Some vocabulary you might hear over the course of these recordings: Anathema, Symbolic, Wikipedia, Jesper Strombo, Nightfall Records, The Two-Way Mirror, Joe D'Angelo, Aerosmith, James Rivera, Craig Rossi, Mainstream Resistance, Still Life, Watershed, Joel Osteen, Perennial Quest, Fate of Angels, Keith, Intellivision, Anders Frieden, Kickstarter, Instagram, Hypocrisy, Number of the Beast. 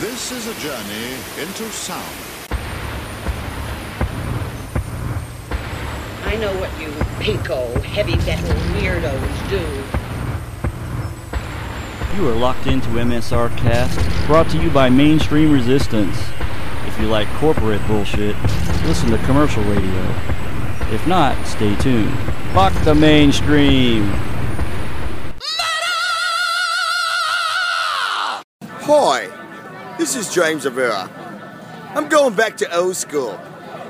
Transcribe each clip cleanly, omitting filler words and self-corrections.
This is a journey into sound. I know what you pinko, heavy metal weirdos do. You are locked into MSR Cast, brought to you by Mainstream Resistance. If you like corporate bullshit, listen to commercial radio. If not, stay tuned. Fuck the mainstream! Hi, this is James Rivera. I'm going back to old school.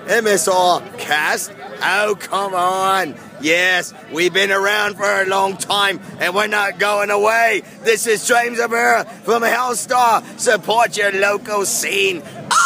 MSR Cast? Oh, come on. Yes, we've been around for a long time, and we're not going away. This is James Rivera from Hellstar. Support your local scene. Oh!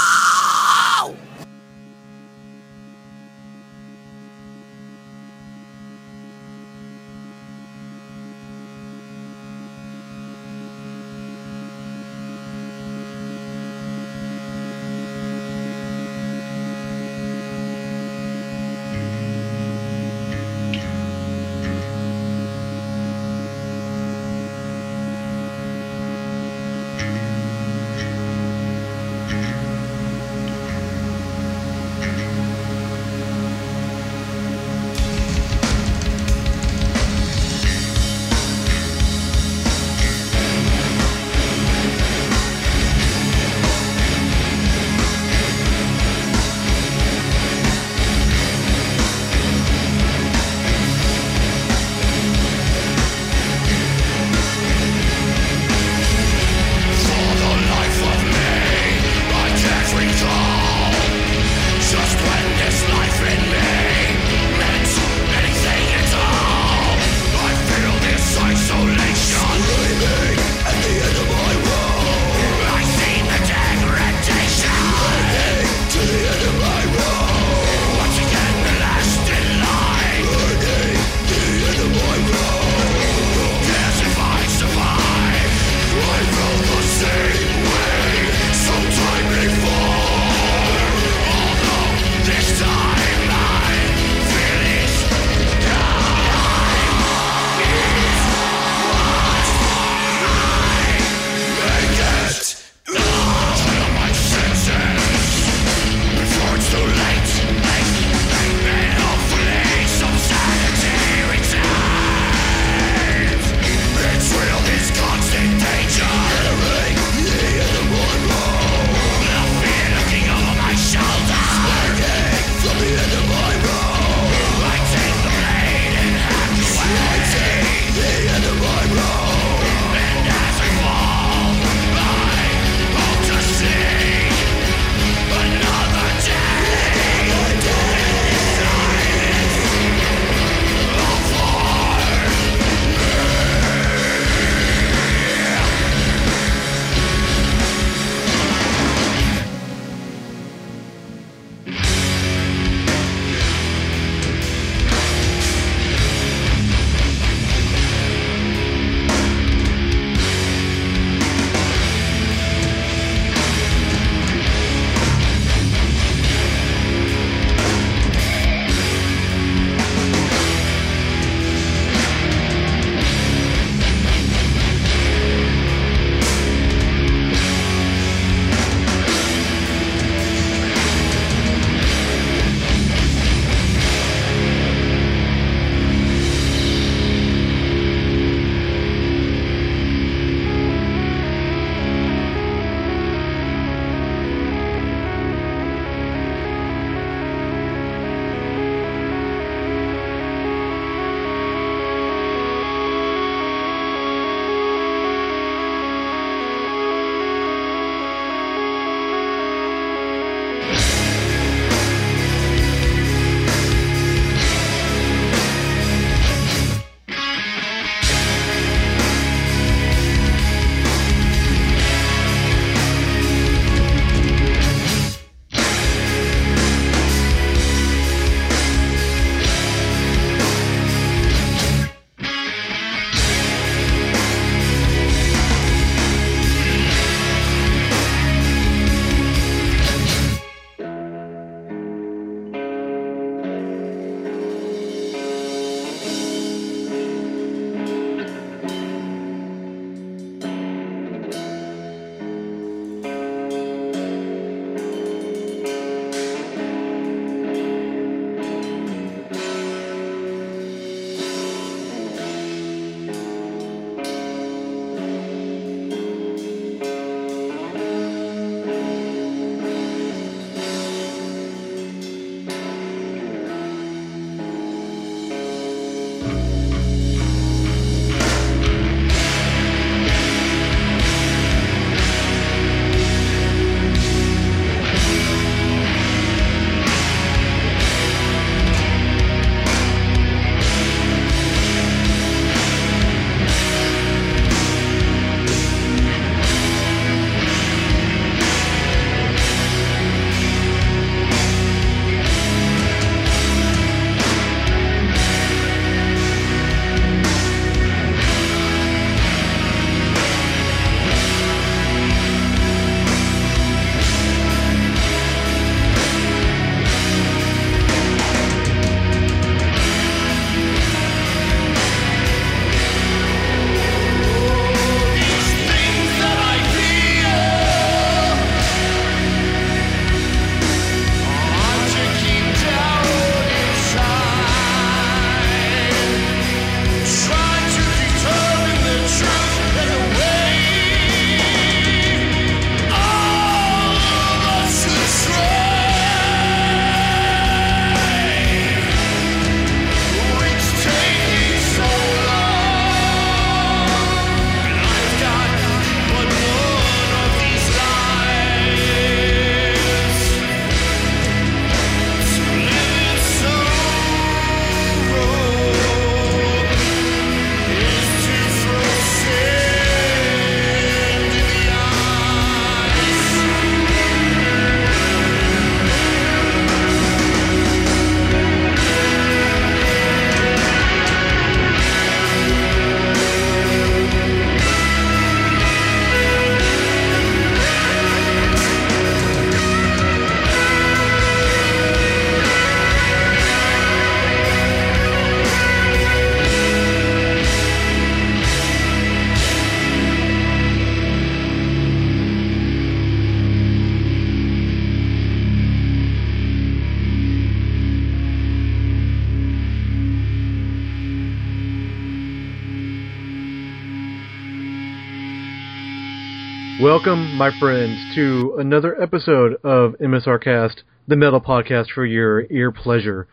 Welcome, my friends, to another episode of MSRcast, the metal podcast for your ear pleasure.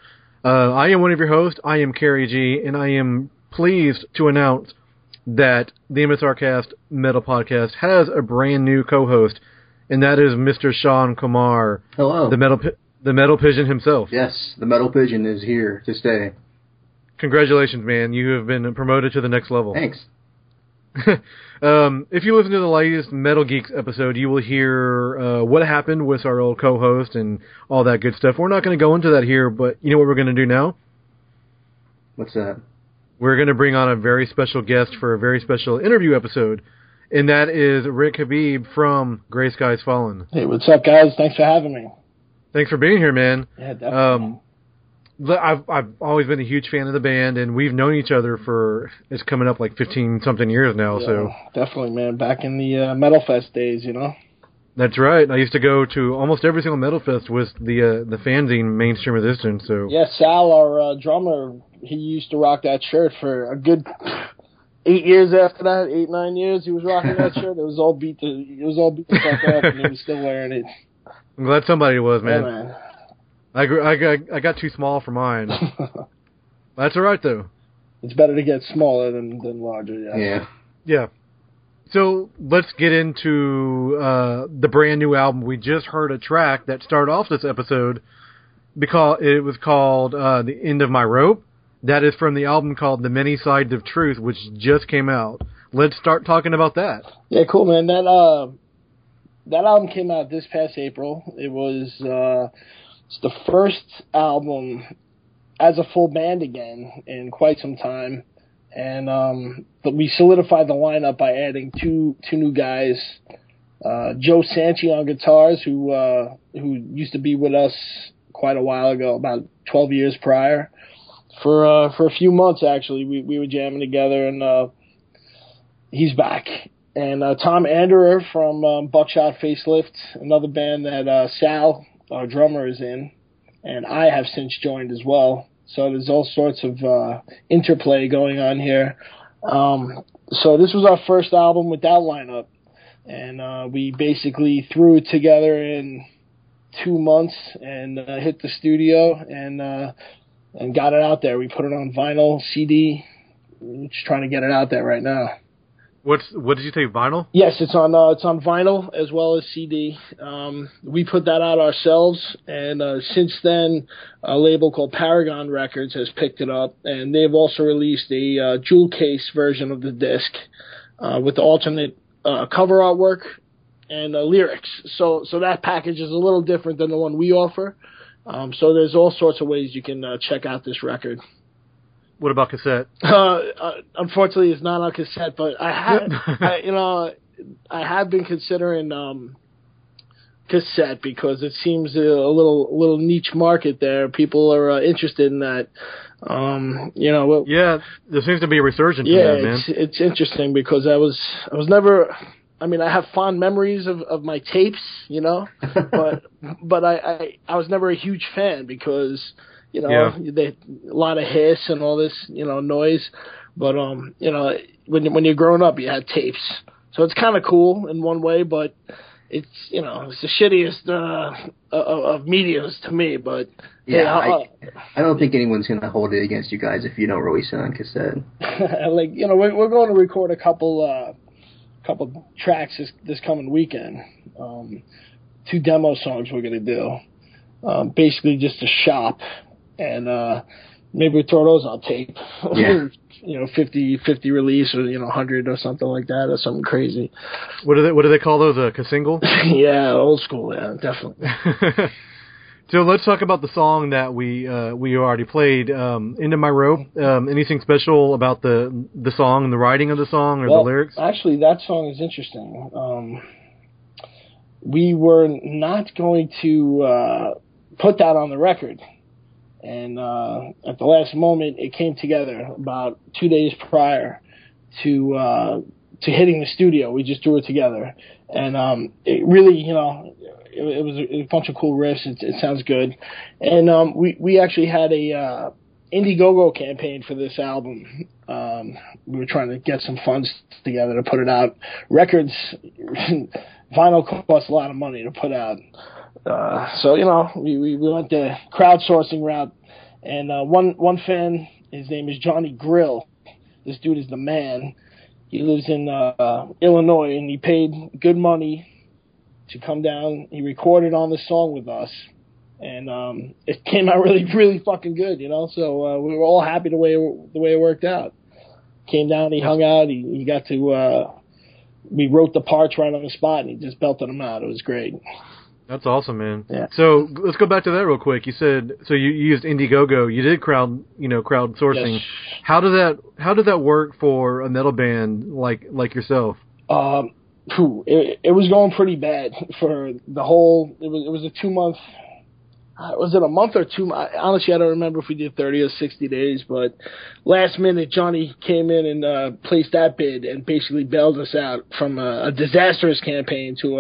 I am one of your hosts. I am Kerry G, and I am pleased to announce that the MSRcast metal podcast has a brand new co-host, and that is Mr. Sean Kumar. Hello. The metal pigeon himself. Yes, the metal pigeon is here to stay. Congratulations, man. You have been promoted to the next level. Thanks. If you listen to the latest Metal Geeks episode, you will hear what happened with our old co-host and all that good stuff. We're not going to go into that here, but you know what we're going to do now? What's that? We're going to bring on a very special guest for a very special interview episode, and that is Rick Habib from Grey Skies Fallen. Hey, what's up, guys? Thanks for having me. Thanks for being here, man. Yeah, definitely. I've always been a huge fan of the band, and we've known each other for, it's coming up like 15-something years now. Yeah, so definitely, man. Back in the Metal Fest days, you know? That's right. I used to go to almost every single Metal Fest with the fanzine Mainstream Resistance. So yeah, Sal, our drummer, he used to rock that shirt for a good 8 years after that, 8-9 years. He was rocking that shirt. It was all beat the fuck up, and he was still wearing it. I'm glad somebody was, man. Yeah, man. I got too small for mine. That's all right, though. It's better to get smaller than larger, yeah. Yeah. Yeah. So let's get into the brand-new album. We just heard a track that started off this episode. Because it was called The End of My Rope. That is from the album called The Many Sides of Truth, which just came out. Let's start talking about that. Yeah, cool, man. That album came out this past April. It was... It's the first album as a full band again in quite some time, and we solidified the lineup by adding two new guys, Joe Santiago on guitars, who used to be with us quite a while ago, about 12 years prior, for a few months actually. We were jamming together, and he's back. And Tom Anderer from Buckshot Facelift, another band that Sal, our drummer, is in, and I have since joined as well. So there's all sorts of interplay going on here. So this was our first album with that lineup, and we basically threw it together in 2 months and hit the studio and got it out there. We put it on vinyl, CD. We're just trying to get it out there right now. What did you say, vinyl? Yes, it's on vinyl as well as CD. We put that out ourselves, and since then, a label called Paragon Records has picked it up, and they've also released a jewel case version of the disc with alternate cover artwork and lyrics. So that package is a little different than the one we offer. So there's all sorts of ways you can check out this record. What about cassette? Unfortunately, it's not on cassette, but I have been considering cassette because it seems a little niche market there. People are interested in that. Yeah, there seems to be a resurgence. Yeah, in that, man. It's interesting because I was never. I mean, I have fond memories of my tapes, you know, but I was never a huge fan because. You know, yeah. A lot of hiss and all this, you know, noise. But, you know, when you're growing up, you had tapes. So it's kind of cool in one way, but it's, you know, it's the shittiest of mediums to me. But, yeah, I don't think anyone's going to hold it against you guys if you don't release it on cassette. Like, you know, we're going to record a couple tracks this coming weekend. 2 demo songs we're going to do. Basically just a shop. And maybe we throw those on tape, yeah. You know, 50 release or, you know, 100 or something like that or something crazy. What do they call those, a single? Yeah, old school, yeah, definitely. So let's talk about the song that we already played, Into My Rope. Anything special about the song and the writing of the song or the lyrics? Actually, that song is interesting. We were not going to put that on the record. And at the last moment, it came together about 2 days prior to hitting the studio. We just threw it together, and it really, you know, it was a bunch of cool riffs. It sounds good, and we actually had a Indiegogo campaign for this album we were trying to get some funds together to put it out. Records, vinyl costs a lot of money to put out. So, you know, we went the crowdsourcing route. And one fan, his name is Johnny Grill. This dude is the man. He lives in Illinois, and he paid good money to come down. He recorded on the song with us. And it came out really, really fucking good, you know. So we were all happy the way it worked out. Came down, he hung out, he got to. We wrote the parts right on the spot, and he just belted them out. It was great. That's awesome, man. Yeah. So let's go back to that real quick. You said so you used Indiegogo. You did crowdsourcing. Yes. How did that work for a metal band like yourself? It was going pretty bad for the whole. It was a 2 month. Was it a month or 2 months? Honestly, I don't remember if we did 30 or 60 days, but last minute, Johnny came in and placed that bid and basically bailed us out from a disastrous campaign to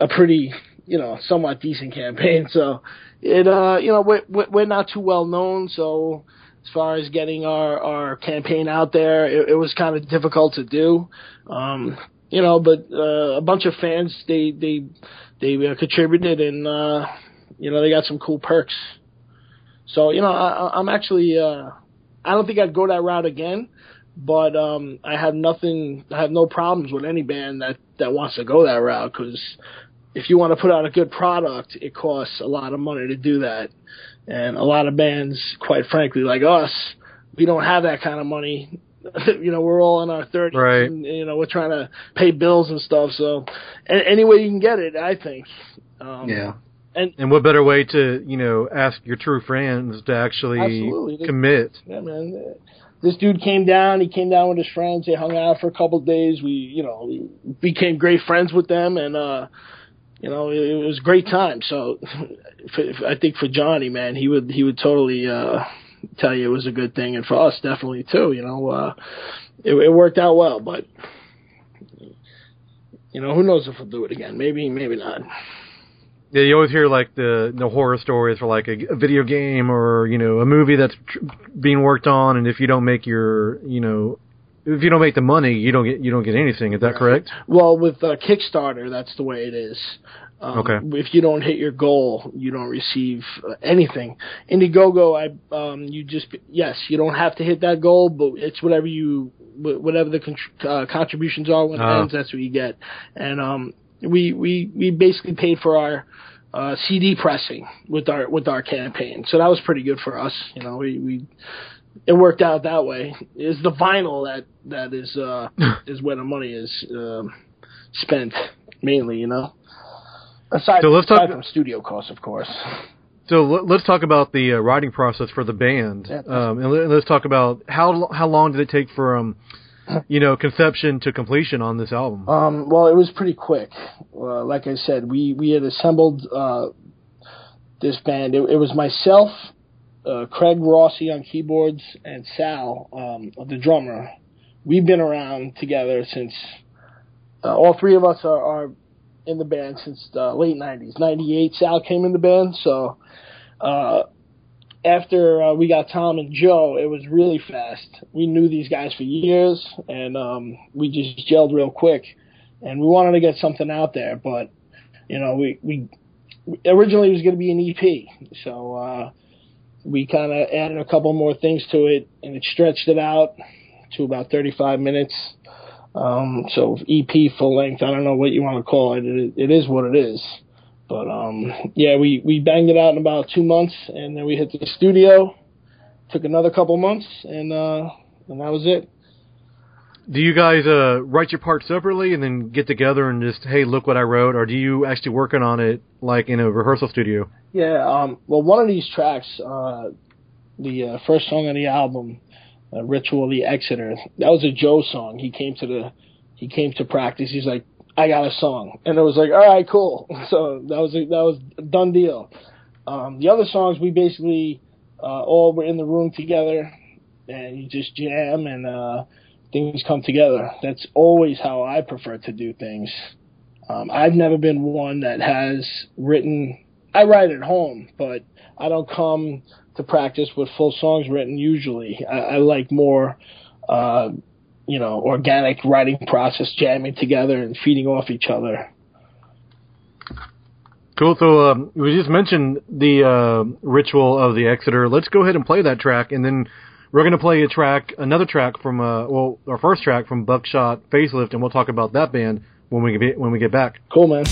a pretty, you know, somewhat decent campaign. So, it you know, we're not too well known, so as far as getting our campaign out there, it was kind of difficult to do, you know, but a bunch of fans, they contributed and, you know, they got some cool perks. So, you know, I'm actually I don't think I'd go that route again, but I have no problems with any band that wants to go that route, because if you want to put out a good product, it costs a lot of money to do that. And a lot of bands, quite frankly, like us, we don't have that kind of money. You know, we're all in our 30s, right. And, you know, we're trying to pay bills and stuff. So any way you can get it, I think. Yeah. And what better way to, you know, ask your true friends to actually commit? Yeah, man. This dude came down. He came down with his friends. They hung out for a couple of days. We became great friends with them, and you know, it was a great time. So, I think for Johnny, man, he would totally tell you it was a good thing, and for us, definitely too. You know, it worked out well, but you know, who knows if we'll do it again? Maybe not. Yeah, you always hear like the horror stories for like a video game or, you know, a movie that's being worked on, and if you don't make the money, you don't get anything. Is that correct? Well, with Kickstarter, that's the way it is. Okay. If you don't hit your goal, you don't receive anything. Indiegogo, you don't have to hit that goal, but it's whatever the contributions are when it ends, that's what you get. And we basically paid for our CD pressing with our campaign, so that was pretty good for us. You know, it worked out that way. It's the vinyl that is is where the money is spent mainly. You know, aside from studio costs, of course. So let's talk about the writing process for the band, and let's talk about how long did it take for you know, conception to completion on this album? Well, it was pretty quick. Like I said, we had assembled this band. It was myself, Craig Rossi on keyboards, and Sal, the drummer. We've been around together since all three of us are in the band since the late 90s. 98, Sal came in the band, so... After we got Tom and Joe, it was really fast. We knew these guys for years, and we just gelled real quick. And we wanted to get something out there, but, you know, we originally it was going to be an EP. So we kind of added a couple more things to it, and it stretched it out to about 35 minutes. So EP full length, I don't know what you want to call it. It is what it is. But, yeah, we banged it out in about 2 months, and then we hit the studio, took another couple months, and that was it. Do you guys write your part separately and then get together and just, hey, look what I wrote, or do you actually working on it like in a rehearsal studio? Yeah, well, one of these tracks, the first song on the album, Ritual of the Exeter, that was a Joe song. He came to practice. He's like, I got a song, and it was like, all right, cool. So that was a done deal. The other songs, we basically all were in the room together, and you just jam, and things come together. That's always how I prefer to do things. I've never been one that has written. I write at home, but I don't come to practice with full songs written usually. I like more you know, organic writing process, jamming together and feeding off each other. Cool. So we just mentioned the Ritual of the Exeter. Let's go ahead and play that track, and then we're going to play a track, another track from well, our first track from Buckshot Facelift, and we'll talk about that band when we get back. Cool, man.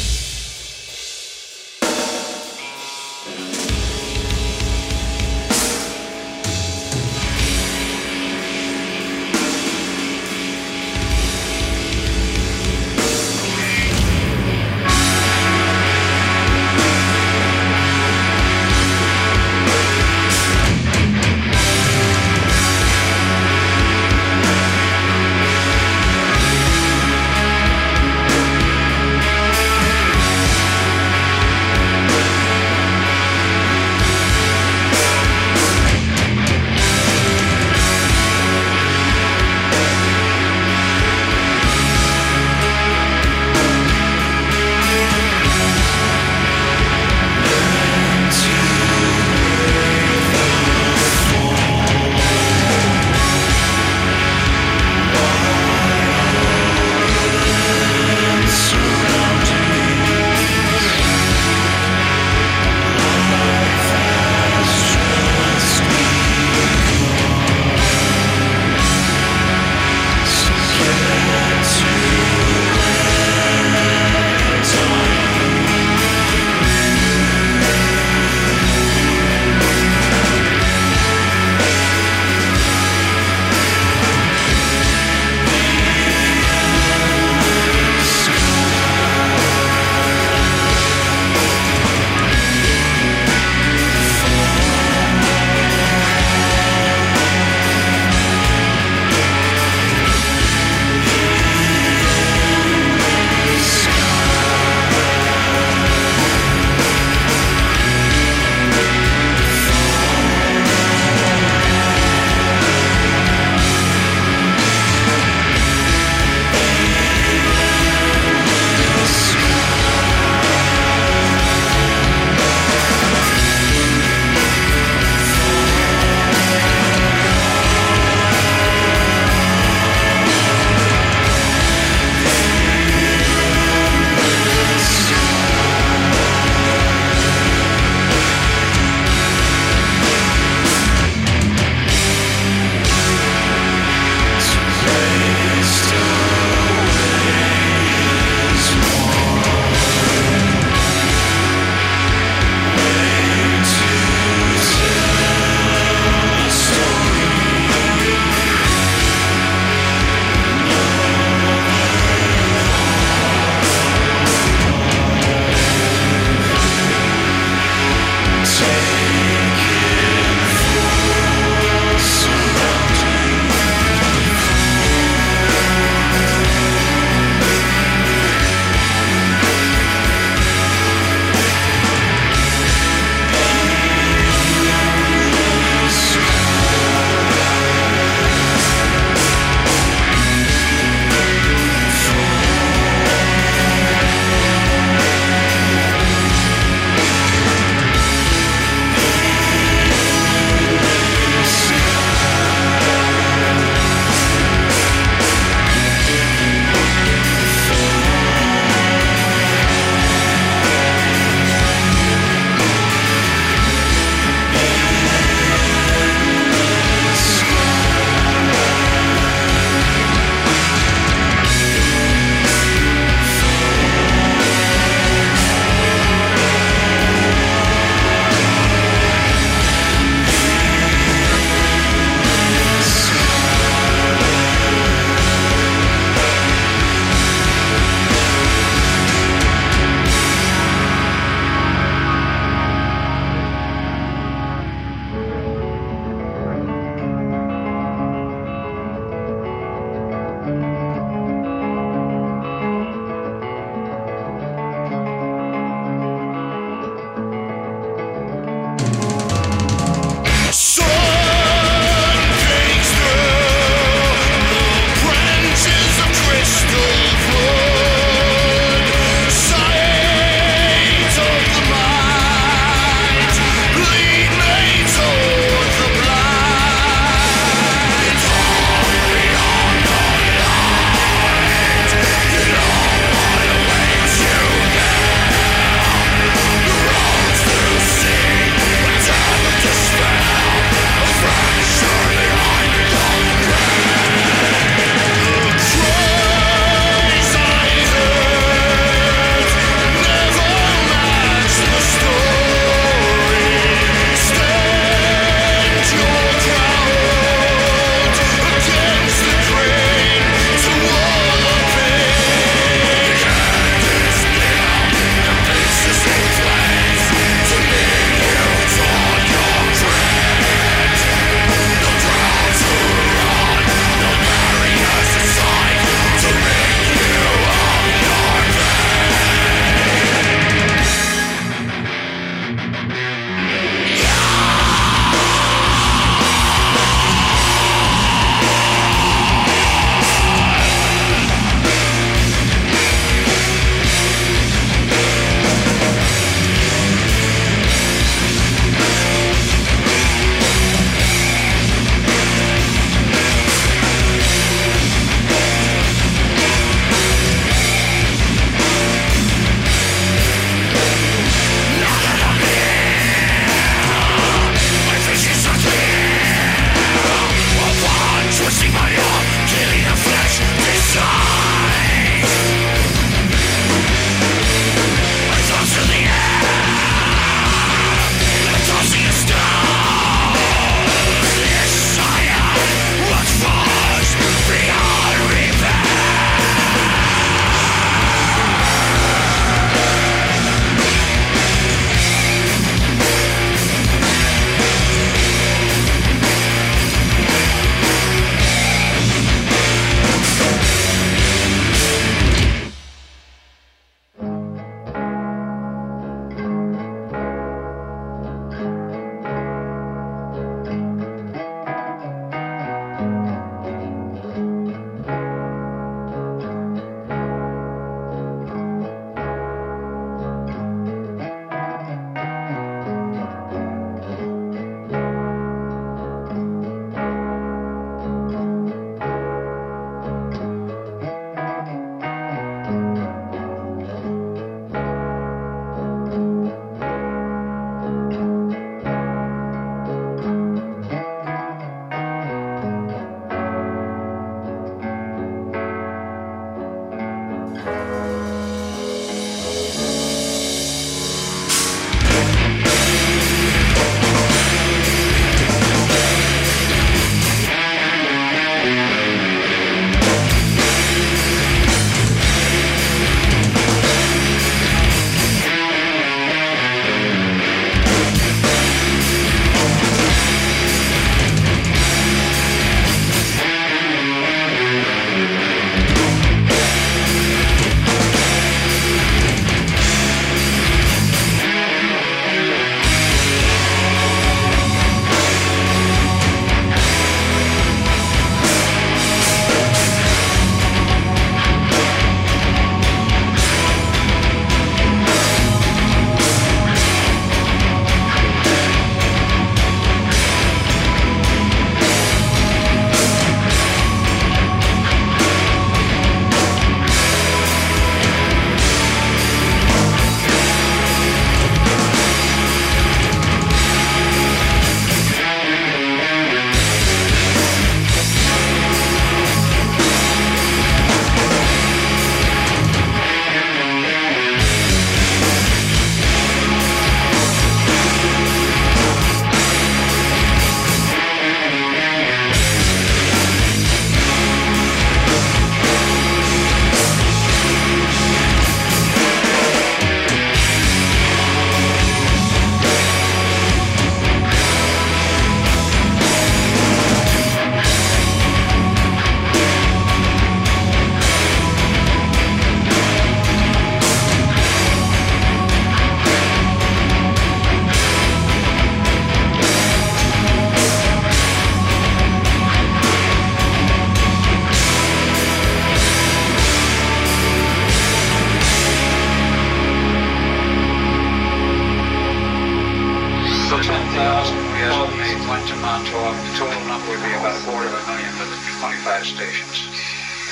stations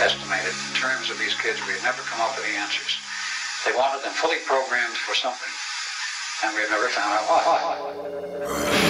estimated in terms of these kids. We had never come up with the answers. They wanted them fully programmed for something, and we had never found out why.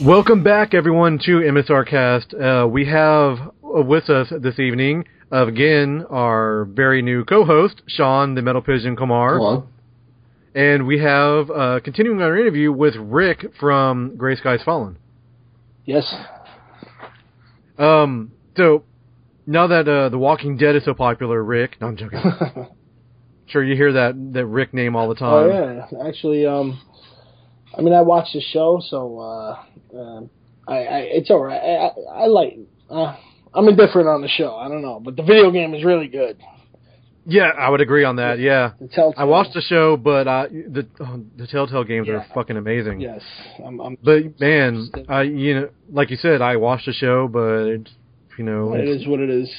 Welcome back, everyone, to MSRcast. We have with us this evening, again, our very new co-host, Sean, the Metal Pigeon Kumar. Hello. And we have, continuing our interview with Rick from Grey Skies Fallen. Yes. So, now that The Walking Dead is so popular, Rick... No, I'm joking. Sure, you hear that Rick name all the time. Oh, yeah. Actually, I mean, I watch the show, so it's all right. I like. I'm indifferent on the show. I don't know, but the video game is really good. Yeah, I would agree on that. Yeah, I watched the show, but the Telltale games are fucking amazing. Yes, but man, like you said, I watched the show, but it is what it is.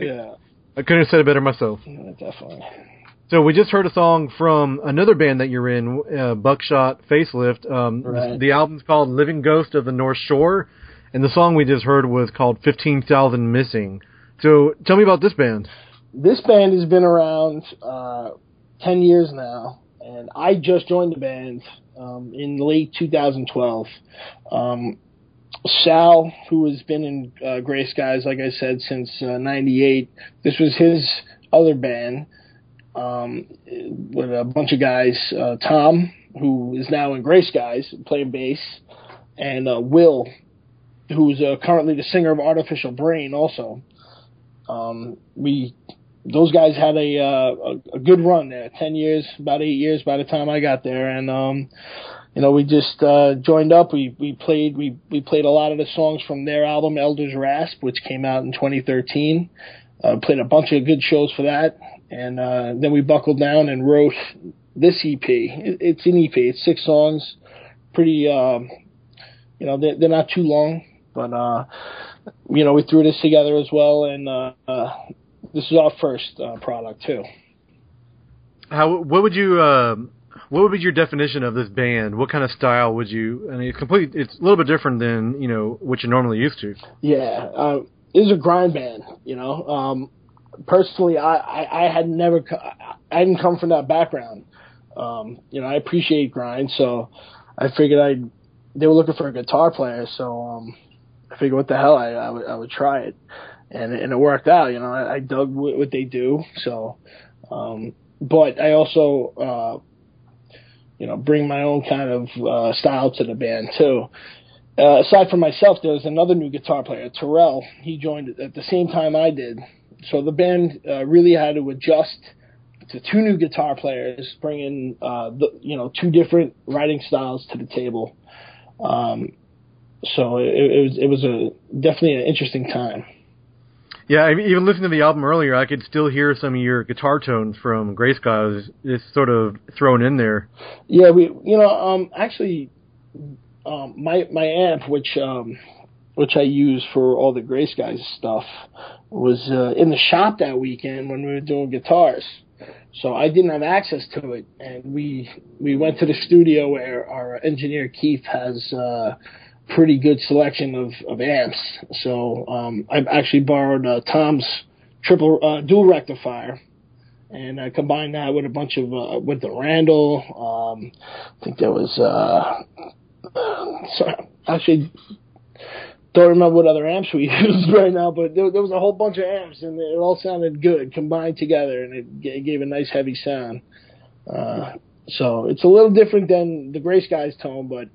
Yeah, I couldn't have said it better myself. Yeah, definitely. So we just heard a song from another band that you're in, Buckshot Facelift. Right. The album's called Living Ghost of the North Shore, and the song we just heard was called 15,000 Missing. So tell me about this band. This band has been around 10 years now, and I just joined the band in late 2012. Sal, who has been in Grey Skies, like I said, since 98, this was his other band. With a bunch of guys, Tom, who is now in Grey Skies, playing bass, and Will, who's currently the singer of Artificial Brain also. We those guys had a good run there, 10 years, about 8 years by the time I got there. And, you know, we just joined up. We played a lot of the songs from their album, Elder's Rasp, which came out in 2013. Played a bunch of good shows for that. And then we buckled down and wrote this EP. It's an EP. It's 6 songs. Pretty, you know, they're not too long. But, you know, we threw this together as well. And this is our first product, too. What would be your definition of this band? What kind of style would you... I mean, it's a little bit different than, you know, what you're normally used to. Yeah. It was a grind band, you know. Personally, I had never... I didn't come from that background. You know, I appreciate grind, so I figured they were looking for a guitar player, so I figured what the hell, I would try it. And it worked out, you know. I dug what they do, so... but I also... you know, bring my own kind of style to the band, too. Aside from myself, there was another new guitar player, Terrell. He joined at the same time I did. So the band really had to adjust to 2 new guitar players, bringing, you know, 2 different writing styles to the table. So it was definitely an interesting time. Yeah, I mean, even listening to the album earlier, I could still hear some of your guitar tones from Grey Skies just sort of thrown in there. Yeah, my amp, which I use for all the Grey Skies stuff, was in the shop that weekend when we were doing guitars. So I didn't have access to it, and we went to the studio where our engineer Keith has... pretty good selection of amps. So I've actually borrowed Tom's dual rectifier, and I combined that with a bunch of with the Randall. I think there was actually don't remember what other amps we used right now, but there was a whole bunch of amps, and it all sounded good combined together, and it gave a nice heavy sound. So it's a little different than the Grey Skies tone, but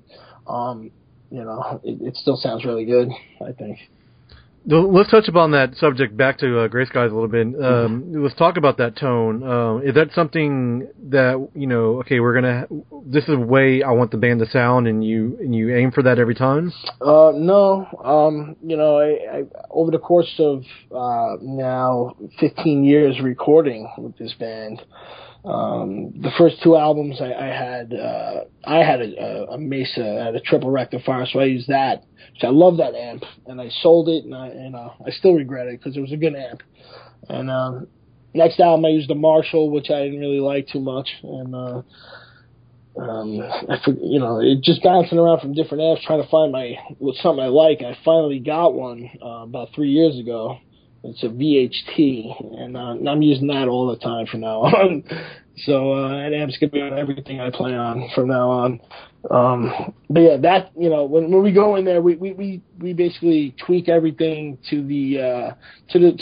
you know, it still sounds really good, I think. Let's touch upon that subject back to Grey Skies a little bit. Let's talk about that tone. Is that something that, you know, okay, this is the way I want the band to sound, and you aim for that every time? No. You know, I over the course of now 15 years recording with this band, the first 2 albums I had a Mesa, I had a triple rectifier, so I used that. So I love that amp, and I sold it, and I still regret it because it was a good amp. And next album I used the Marshall, which I didn't really like too much, and you know, it just bouncing around from different amps, trying to find something I like. I finally got one about 3 years ago. It's a VHT, and I'm using that all the time from now on. So that amp's going to be on everything I play on from now on. But, yeah, that, you know, when we go in there, we basically tweak everything to the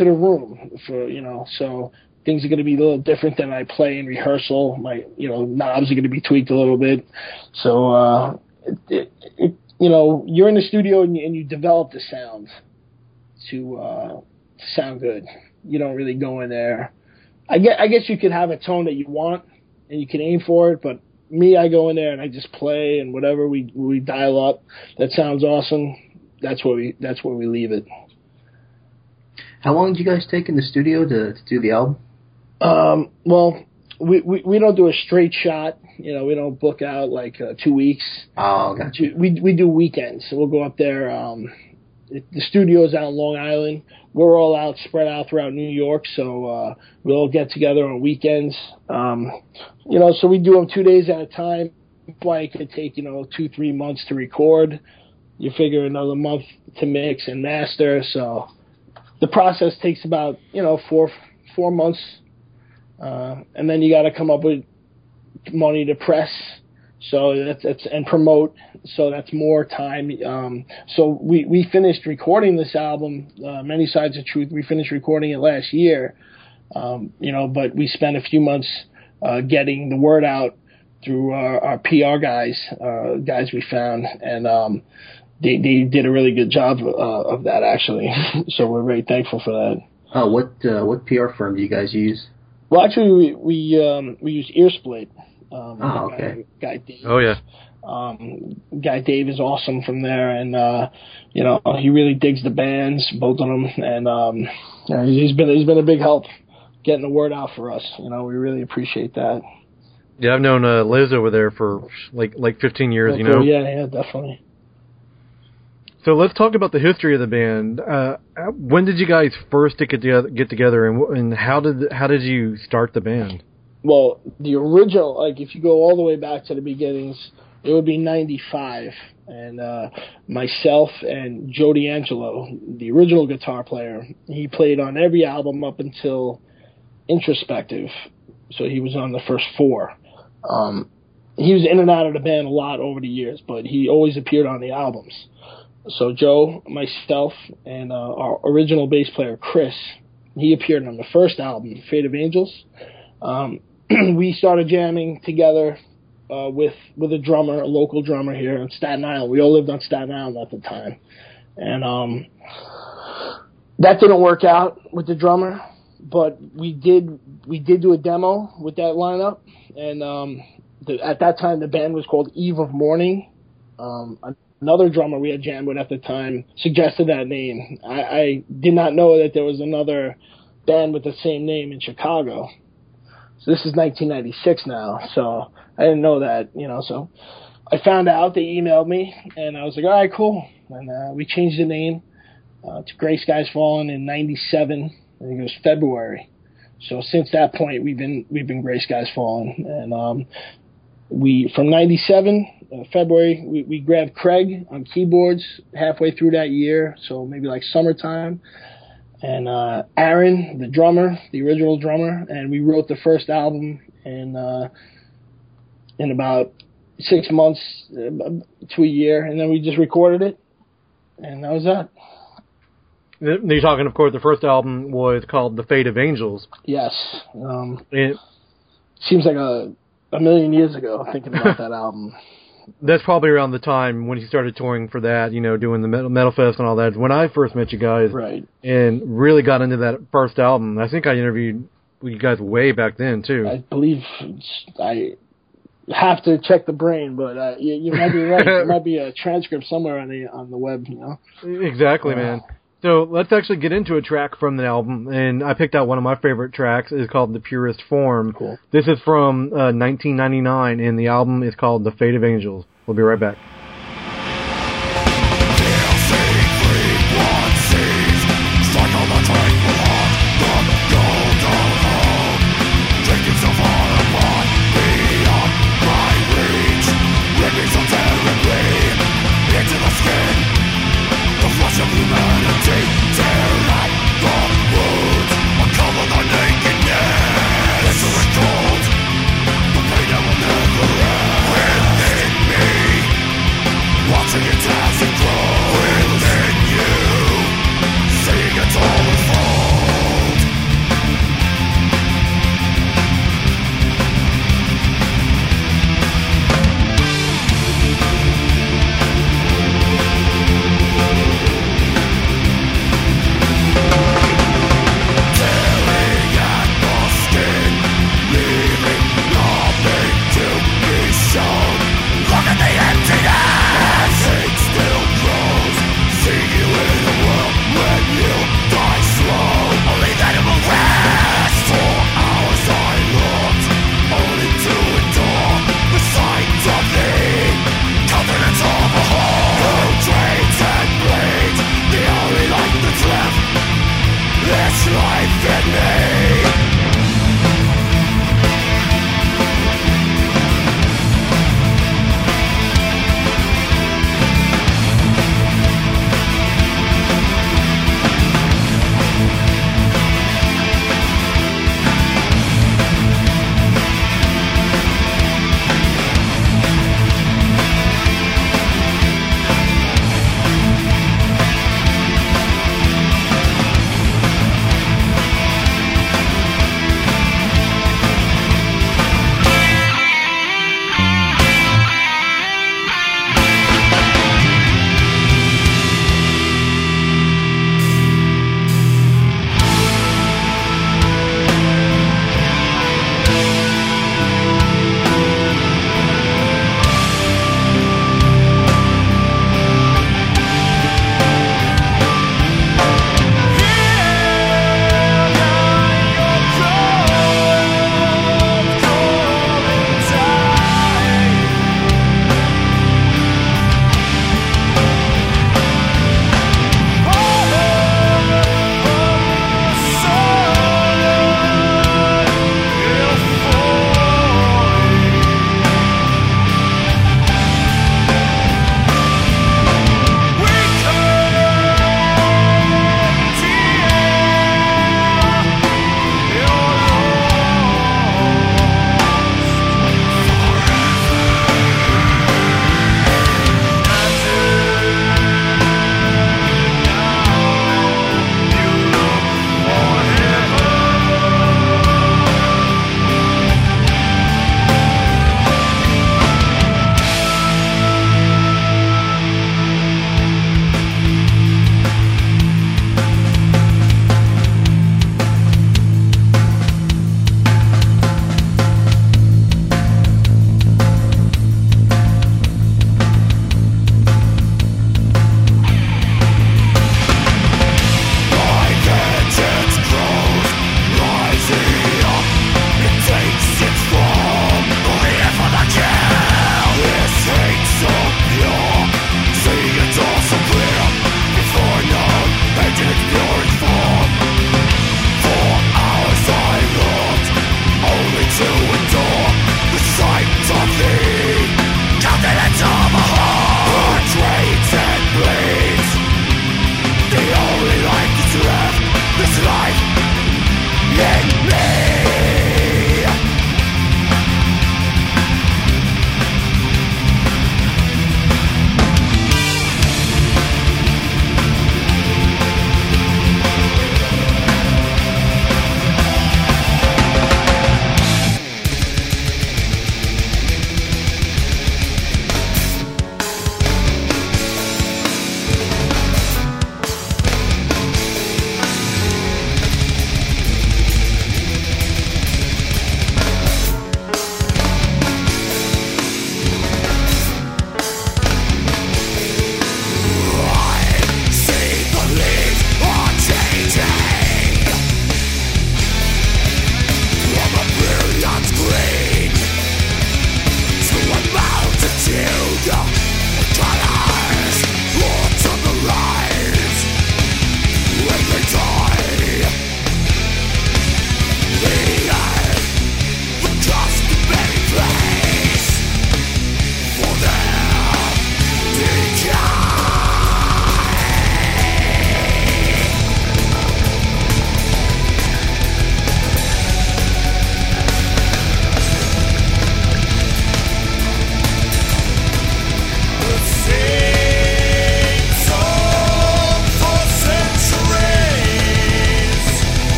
room, for, you know, so things are going to be a little different than I play in rehearsal. My, you know, knobs are going to be tweaked a little bit. So, you know, you're in the studio and you develop the sound to sound good. You don't really go in there. I guess you could have a tone that you want and you can aim for it, but me, I go in there and I just play, and whatever we dial up that sounds awesome, that's where we leave it. How long did you guys take in the studio to do the album? Well, we don't do a straight shot. You know, we don't book out like 2 weeks. Oh, gotcha. We do weekends, so we'll go up there. The studio's out in Long Island. We're all out, spread out throughout New York, so we'll all get together on weekends. You know, so we do them 2 days at a time. Why it could take, you know, 2-3 months to record. You figure another month to mix and master. So the process takes about, you know, four months, and then you got to come up with money to press. So that's and promote. So that's more time. So we finished recording this album, Many Sides of Truth. We finished recording it last year, you know. But we spent a few months getting the word out through our PR guys we found, and they did a really good job of that actually. So we're very thankful for that. Oh, what PR firm do you guys use? Well, actually, we use Earsplit. Okay. Guy Dave. Oh, yeah. Guy Dave is awesome from there, and you know, he really digs the bands, both of them, and yeah, he's been a big help getting the word out for us. You know, we really appreciate that. Yeah, I've known Liz over there for like 15 years. Okay, you know. Yeah, definitely. So let's talk about the history of the band. When did you guys first get together, and how did you start the band? Well, the original, like if you go all the way back to the beginnings, it would be 95. And myself and Joe D'Angelo, the original guitar player, he played on every album up until Introspective. So he was on the first four. He was in and out of the band a lot over the years, but he always appeared on the albums. So Joe, myself, and our original bass player, Chris, he appeared on the first album, Fate of Angels. We started jamming together with a drummer, a local drummer here in Staten Island. We all lived on Staten Island at the time. And that didn't work out with the drummer, but we did do a demo with that lineup. And at that time, the band was called Eve of Morning. Another drummer we had jammed with at the time suggested that name. I did not know that there was another band with the same name in Chicago. So this is 1996 now, so I didn't know that, you know. So I found out, they emailed me, and I was like, all right, cool. And we changed the name to Grey Skies Fallen in 97. I think it was February. So since that point, we've been Grey Skies Fallen. And we, from 97... February, we grabbed Craig on keyboards halfway through that year, so maybe like summertime, and Aaron, the drummer, the original drummer, and we wrote the first album in about 6 months to a year, and then we just recorded it, and that was that. You're talking, of course, the first album was called The Fate of Angels. Yes. It seems like a million years ago, thinking about that album. That's probably around the time when he started touring for that, you know, doing the Metal Fest and all that. When I first met you guys, right, and really got into that first album. I think I interviewed you guys way back then too. I believe I have to check the brain, but you might be right. There might be a transcript somewhere on the web, you know. Exactly, man. So let's actually get into a track from the album, and I picked out one of my favorite tracks. It's called The Purest Form. Cool. This is from 1999, and the album is called The Fate of Angels. We'll be right back.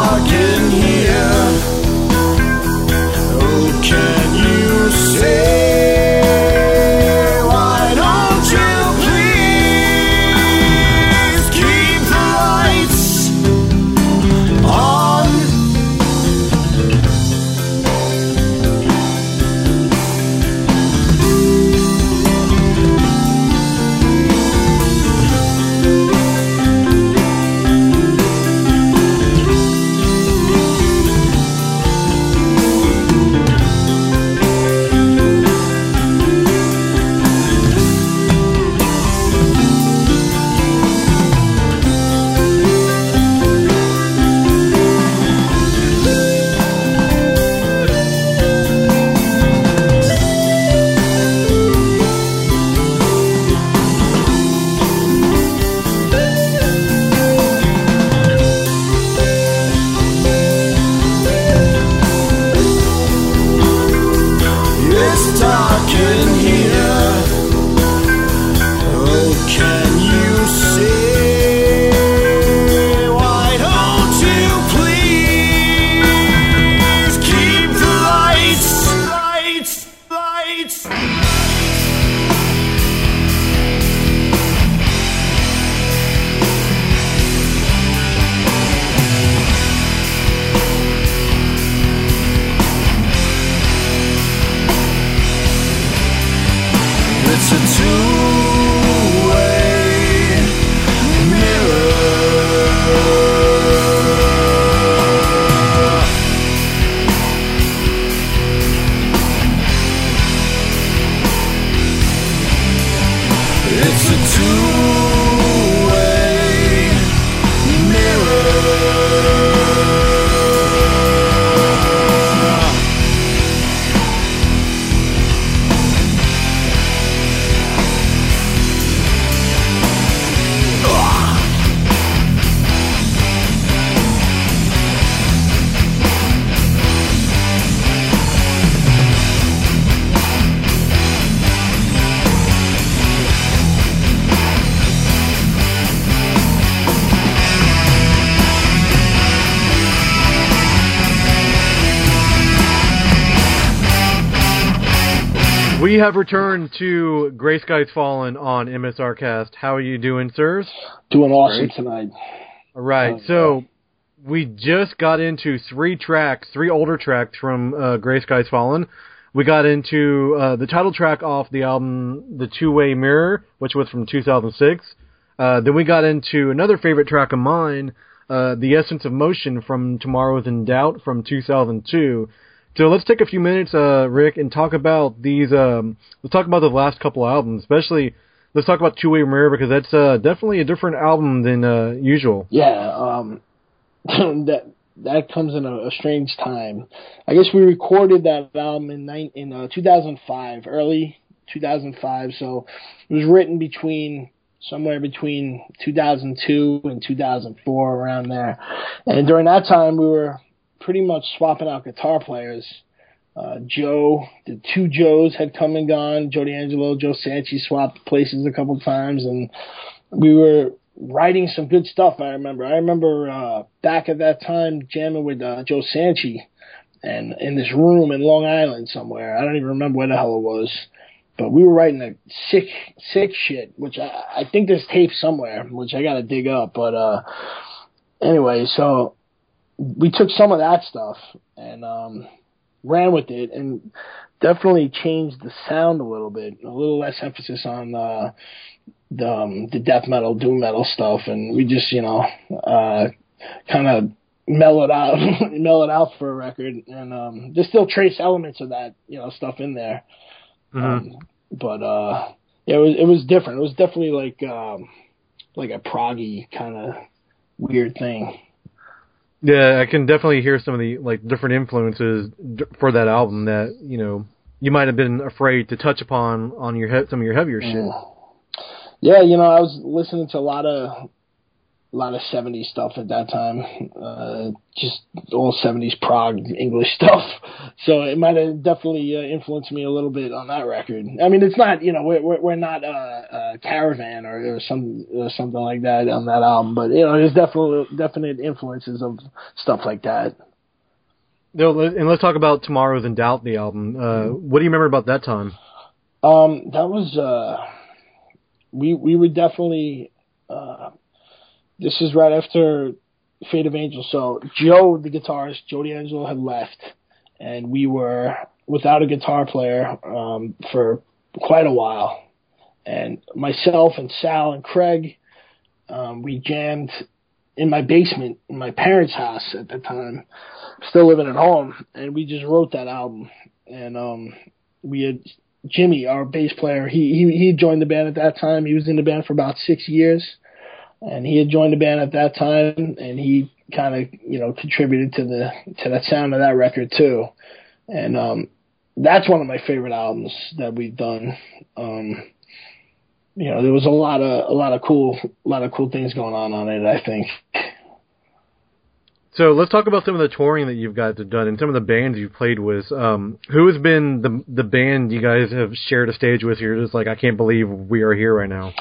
dark in here. Oh, can you say, why don't you please keep the lights We have returned to Grey Skies Fallen on MSRcast. How are you doing, sirs? Doing awesome tonight. All right, so we just got into three older tracks from Grey Skies Fallen. We got into the title track off the album The Two-Way Mirror, which was from 2006. Then we got into another favorite track of mine, The Essence of Motion from Tomorrow's in Doubt from 2002. So let's take a few minutes, Rick, and talk about these. Let's talk about the last couple albums, especially. Let's talk about Two Way Mirror because that's definitely a different album than usual. Yeah, that comes in a strange time. I guess we recorded that album in 2005, early 2005. So it was written somewhere between 2002 and 2004, around there. And during that time, we were pretty much swapping out guitar players. The two Joes had come and gone. Joe D'Angelo, Joe Santiago swapped places a couple times, and we were writing some good stuff. I remember back at that time jamming with Joe Santiago, and in this room in Long Island somewhere. I don't even remember where the hell it was, but we were writing a sick shit, which I think there's tape somewhere, which I gotta dig up. But anyway, so we took some of that stuff and ran with it, and definitely changed the sound a little bit. A little less emphasis on the death metal, doom metal stuff, and we just kind of mellowed out for a record. And there's still trace elements of that stuff in there, but it was different. It was definitely like a proggy kind of weird thing. Yeah, I can definitely hear some of the different influences for that album that you might have been afraid to touch upon on your some of your heavier shit. Yeah, I was listening to a lot of a lot of 70s stuff at that time, just all 70s prog English stuff. So it might have definitely influenced me a little bit on that record. I mean, it's not, you know, we're not Caravan or something like that on that album, but you know, there's definite influences of stuff like that. No, and let's talk about Tomorrow's in Doubt, the album. What do you remember about that time? That was we were definitely. This is right after Fate of Angels. So Joe, the guitarist, Joe D'Angelo, had left, and we were without a guitar player for quite a while. And myself and Sal and Craig, we jammed in my basement in my parents' house at the time, still living at home, and we just wrote that album. And we had Jimmy, our bass player, he joined the band at that time. He was in the band for about 6 years. And he had joined the band at that time, and he kind of, you know, contributed to the sound of that record too. And that's one of my favorite albums that we've done. You know, there was a lot of cool things going on it, I think. So let's talk about some of the touring that you've guys have done and some of the bands you've played with. Who has been the band you guys have shared a stage with? You're just like, I can't believe we are here right now.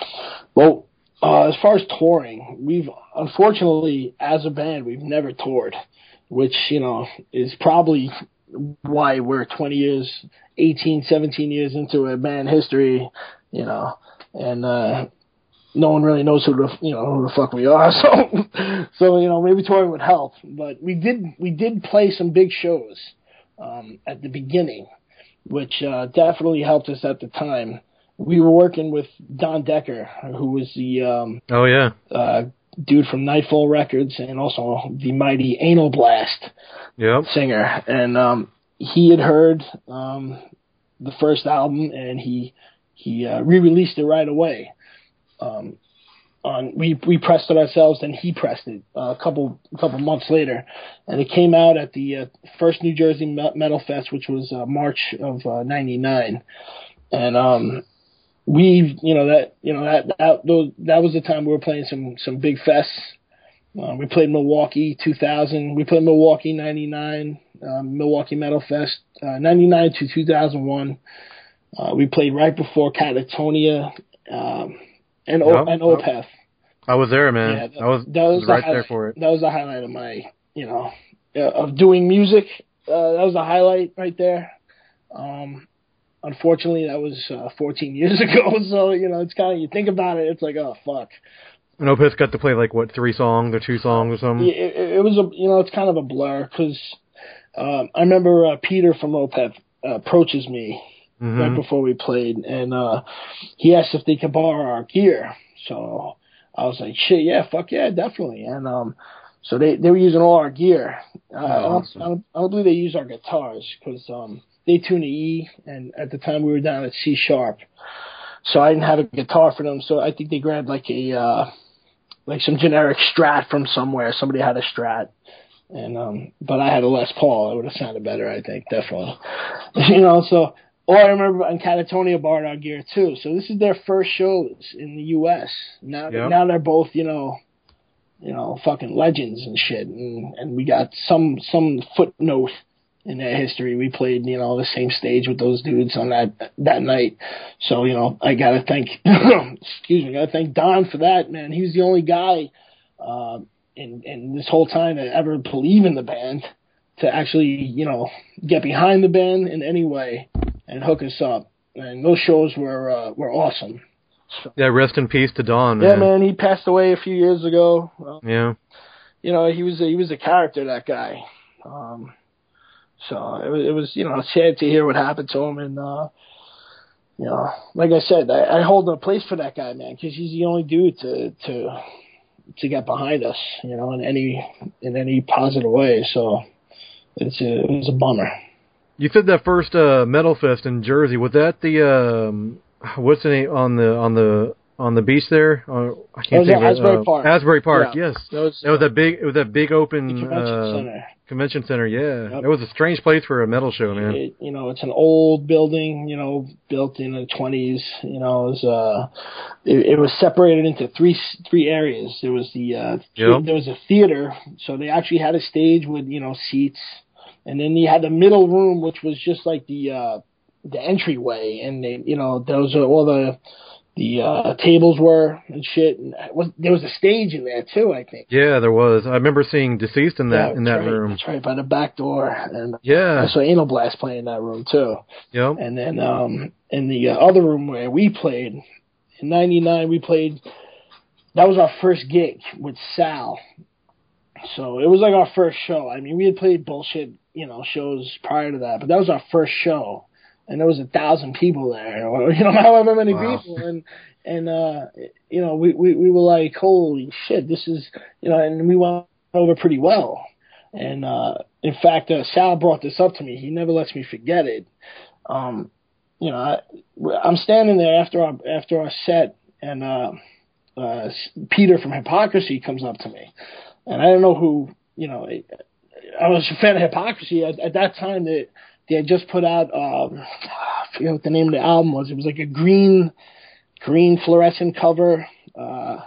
Well. As far as touring, we've unfortunately, as a band, we've never toured, which, you know, is probably why we're 20 years, 18, 17 years into a band history, you know, and no one really knows who the fuck we are. So you know, maybe touring would help, but we did play some big shows at the beginning, which definitely helped us at the time. We were working with Don Decker, who was the dude from Nightfall Records and also the mighty Anal Blast singer. And he had heard the first album, and he re-released it right away. We pressed it ourselves, and he pressed it a couple months later, and it came out at the first New Jersey Metal Fest, which was March of '99, and that was the time we were playing some big fests. We played Milwaukee 2000. We played Milwaukee 99, Milwaukee Metal Fest 99 to 2001. We played right before Catatonia and Opeth. I was there, man. Yeah, that was right there for it. That was the highlight of my, you know, of doing music. That was the highlight right there. Unfortunately, that was 14 years ago, so, you know, it's kind of, you think about it, it's like, oh, fuck. And Opeth got to play, like, what, 3 songs or something? It was, you know, it's kind of a blur, because I remember Peter from Opeth approaches me right before we played, and he asked if they could borrow our gear. So I was like, shit, yeah, fuck yeah, definitely. And so they were using all our gear. Awesome. I don't believe they used our guitars, because... they tuned to E, and at the time we were down at C#, so I didn't have a guitar for them. So I think they grabbed like a some generic Strat from somewhere. Somebody had a Strat, and but I had a Les Paul. It would have sounded better, I think, definitely. You know, so all I remember, and Catatonia borrowed our gear too. So this is their first shows in the U.S. Now they're both, you know, fucking legends and shit, and we got some footnote in that history. We played, you know, the same stage with those dudes on that night. So, you know, I gotta thank I gotta thank Don for that, man. He was the only guy in this whole time that ever believed in the band to actually, you know, get behind the band in any way and hook us up. And those shows were awesome. So, yeah, rest in peace to Don. Yeah, man, he passed away a few years ago. Yeah, you know, he was a character, that guy. So it was, you know, sad to hear what happened to him. And, you know, like I said, I hold a place for that guy, man, because he's the only dude to get behind us, you know, in any positive way. So it was a bummer. You said that first Metal Fest in Jersey. Was that the what's the name on the beach there? I can't think of it. Asbury Park. Yes, that was a big open. Convention Center, yeah. Yep. It was a strange place for a metal show, man. It, you know, it's an old building, you know, built in the 20s. You know, it was separated into three areas. There was there was a theater, so they actually had a stage with, you know, seats, and then you had the middle room, which was just like the entryway, and they, you know, those are all the tables were and shit. And there was a stage in there too, I think. Yeah, there was. I remember seeing Deceased in that room. That's right, by the back door. And yeah, I saw Anal Blast play in that room too. Yep. And then in the other room where we played in '99, that was our first gig with Sal. So it was like our first show. I mean, we had played bullshit, you know, shows prior to that, but that was our first show. And there was 1,000 people there, or, you know, however many people. And you know, we were like, holy shit, this is, you know, and we went over pretty well. And, in fact, Sal brought this up to me. He never lets me forget it. You know, I'm standing there after our set, and Peter from Hypocrisy comes up to me. And I don't know who, you know, I was a fan of Hypocrisy. At that time, they had just put out, I forget what the name of the album was. It was like a green fluorescent cover. I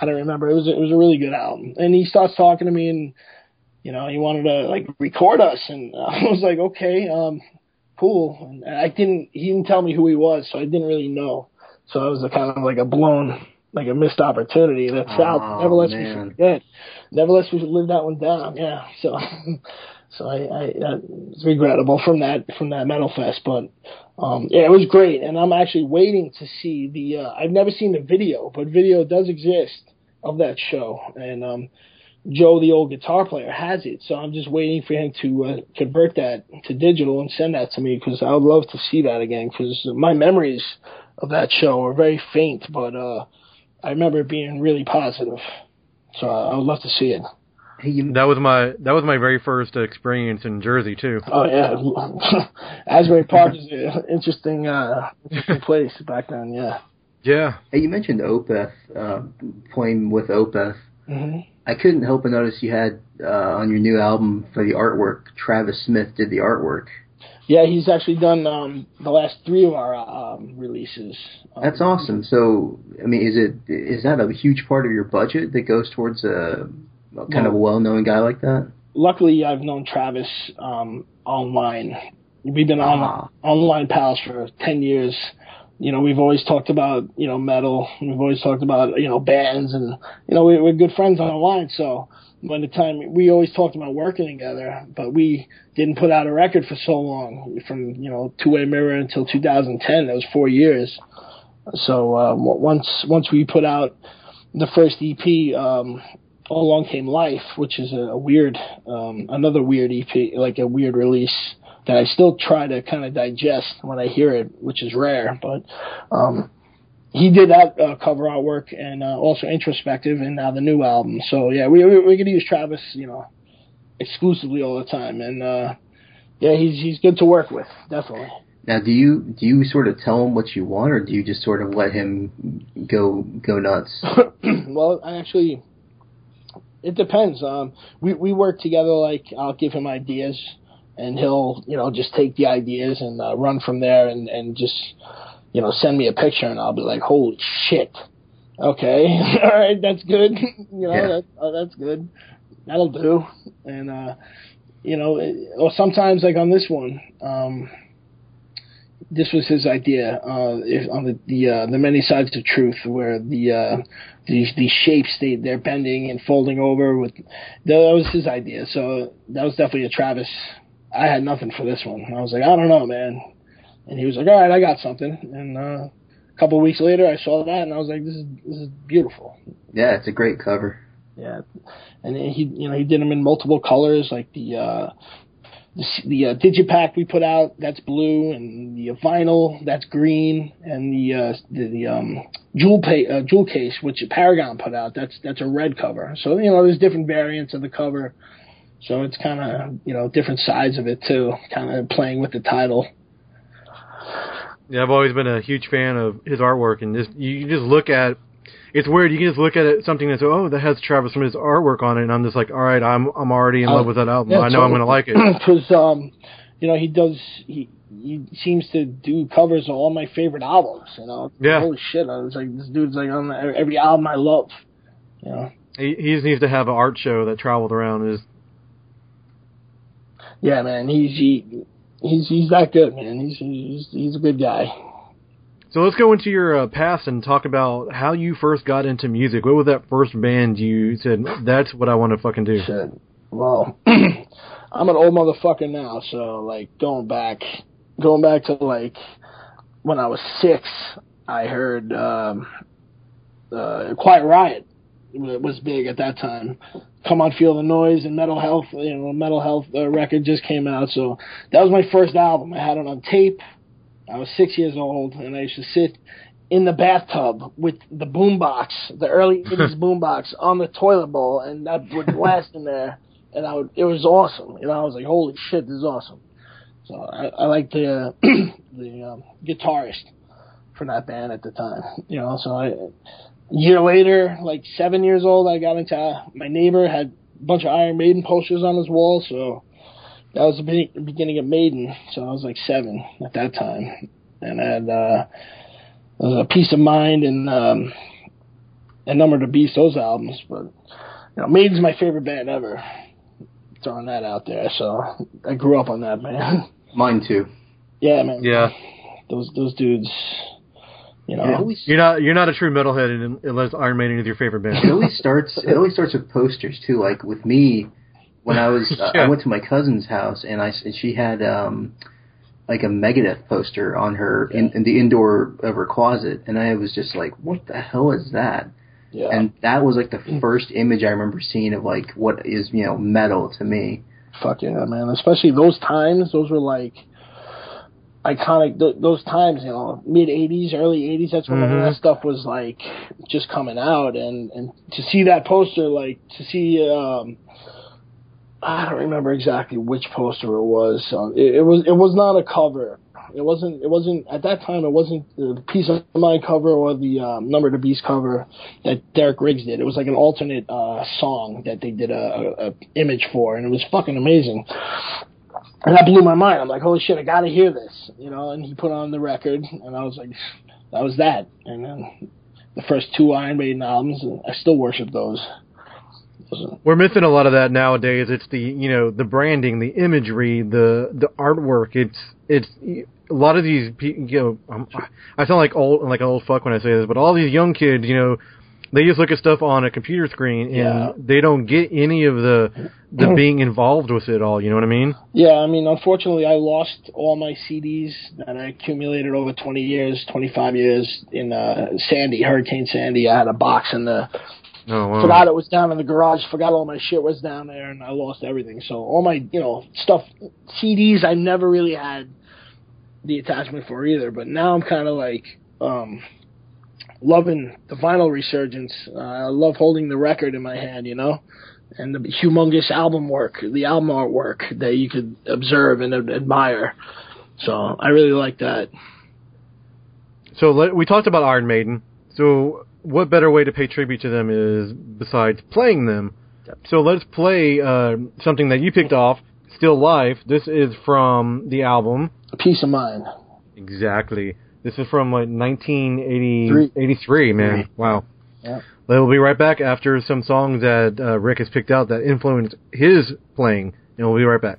don't remember. It was a really good album. And he starts talking to me, and, you know, he wanted to, like, record us. And I was like, okay, cool. And he didn't tell me who he was, so I didn't really know. So it was kind of like a blown, like a missed opportunity. That's out. Never lets me forget. Never lets me live that one down. Yeah. So... So it's regrettable from that Metal Fest, but yeah, it was great. And I'm actually waiting to see I've never seen the video, but video does exist of that show. And Joe, the old guitar player, has it. So I'm just waiting for him to convert that to digital and send that to me, because I would love to see that again, because my memories of that show are very faint, but I remember it being really positive. So I would love to see it. That was my very first experience in Jersey too. Oh yeah, Asbury Park is an interesting place back then. Yeah. Yeah. Hey, you mentioned Opeth, playing with Opeth. Mm-hmm. I couldn't help but notice you had on your new album for the artwork, Travis Smith did the artwork. Yeah, he's actually done the last three of our releases. That's awesome. So, I mean, is that a huge part of your budget that goes towards a well-known guy like that? Luckily, I've known Travis online. We've been online pals for 10 years. You know, we've always talked about, you know, metal. We've always talked about, you know, bands. And, you know, we're good friends online. So by the time, we always talked about working together, but we didn't put out a record for so long. From, you know, Two-Way Mirror until 2010, that was 4 years. So once we put out the first EP, All Along Came Life, which is a weird, another weird EP, like a weird release that I still try to kind of digest when I hear it, which is rare. But he did that cover artwork, and also Introspective, and now the new album. So yeah, we're gonna use Travis, you know, exclusively all the time, and yeah, he's good to work with, definitely. Now, do you sort of tell him what you want, or do you just sort of let him go nuts? Well, I actually. It depends. We work together. Like, I'll give him ideas, and he'll, you know, just take the ideas and run from there, and just, you know, send me a picture, and I'll be like, holy shit, okay, all right, that's good, you know, yeah. That's good, that'll do. And you know, or sometimes, like on this one, this was his idea on the Many Sides of Truth, where these shapes they're bending and folding over. That was his idea, so that was definitely a Travis. I had nothing for this one. I was like, I don't know, man, and he was like, all right, I got something. And a couple of weeks later, I saw that, and I was like, this is beautiful. Yeah, it's a great cover. Yeah, and he, you know, he did them in multiple colors, like the digipack we put out, that's blue, and the vinyl, that's green, and the jewel case, which Paragon put out, that's a red cover. So, you know, there's different variants of the cover, so it's kind of, you know, different sides of it too, kind of playing with the title. Yeah, I've always been a huge fan of his artwork, and you just look at it's weird. You can just look at it, something that's, oh, that has Travis Smith's artwork on it, and I'm just like, all right, I'm already in love with that album. Yeah, I know I'm going to like it. Because, you know, he seems to do covers of all my favorite albums, you know? Yeah. Holy shit, I was like, this dude's like on every album I love, you know? He just needs to have an art show that traveled around. Yeah, man, he's that good, man. He's a good guy. So let's go into your past and talk about how you first got into music. What was that first band you said, that's what I want to fucking do? Shit. Well, I'm an old motherfucker now, so, like, going back to, like, when I was 6, I heard Quiet Riot was big at that time. Come On, Feel the Noise and Metal Health, you know, Metal Health record just came out, so that was my first album. I had it on tape. I was 6 years old, and I used to sit in the bathtub with the boombox, the early 80s boombox, on the toilet bowl, and that would blast in there. And it was awesome. You know, I was like, holy shit, this is awesome. So I liked the guitarist from that band at the time. You know, so a year later, like 7 years old, I got into my neighbor had a bunch of Iron Maiden posters on his wall, so that was the beginning of Maiden, so I was like 7 at that time. And I had a Peace of Mind and Number of the Beast, those albums. But, you know, Maiden's my favorite band ever, throwing that out there. So I grew up on that band. Mine too. Yeah, man. Yeah. Those dudes, you know. You're not a true metalhead unless Iron Maiden is your favorite band. It always starts with posters too. Like with me, when I was, I went to my cousin's house, and she had like a Megadeth poster on her in the indoor of her closet, and I was just like, "What the hell is that?" Yeah. And that was like the first image I remember seeing of like what is, you know, metal to me. Fuck yeah, man! Especially those times; those were like iconic. Those times, you know, mid '80s, early '80s. That's when all that stuff was like just coming out, and to see that poster, like to see. I don't remember exactly which poster it was. It was not a cover. It wasn't at that time. It wasn't the Peace of Mind cover or the Number of the Beast cover that Derek Riggs did. It was like an alternate song that they did a image for, and it was fucking amazing. And that blew my mind. I'm like, holy shit, I gotta hear this, you know. And he put on the record, and I was like, that was that. And then the first 2 Iron Maiden albums, I still worship those. We're missing a lot of that nowadays. It's the, you know, the branding, the imagery, the artwork. It's a lot of these, you know, I sound like an old fuck when I say this, but all these young kids, you know, they just look at stuff on a computer screen and they don't get any of the being involved with it all. You know what I mean? Yeah, I mean, unfortunately, I lost all my CDs that I accumulated over 25 years in Sandy, Hurricane Sandy. I had a box in the. Oh, wow. Forgot it was down in the garage. Forgot all my shit was down there, and I lost everything. So all my, you know, stuff, CDs, I never really had the attachment for either. But now I'm kind of like loving the vinyl resurgence. I love holding the record in my hand, you know, and the humongous album artwork that you could observe and admire. So I really like that. So we talked about Iron Maiden. So what better way to pay tribute to them is besides playing them? So let's play something that you picked off, Still Life. This is from the album Peace of Mind. Exactly. This is from like 1983, man. Wow. Yeah. We'll be right back after some songs that Rick has picked out that influenced his playing, and we'll be right back.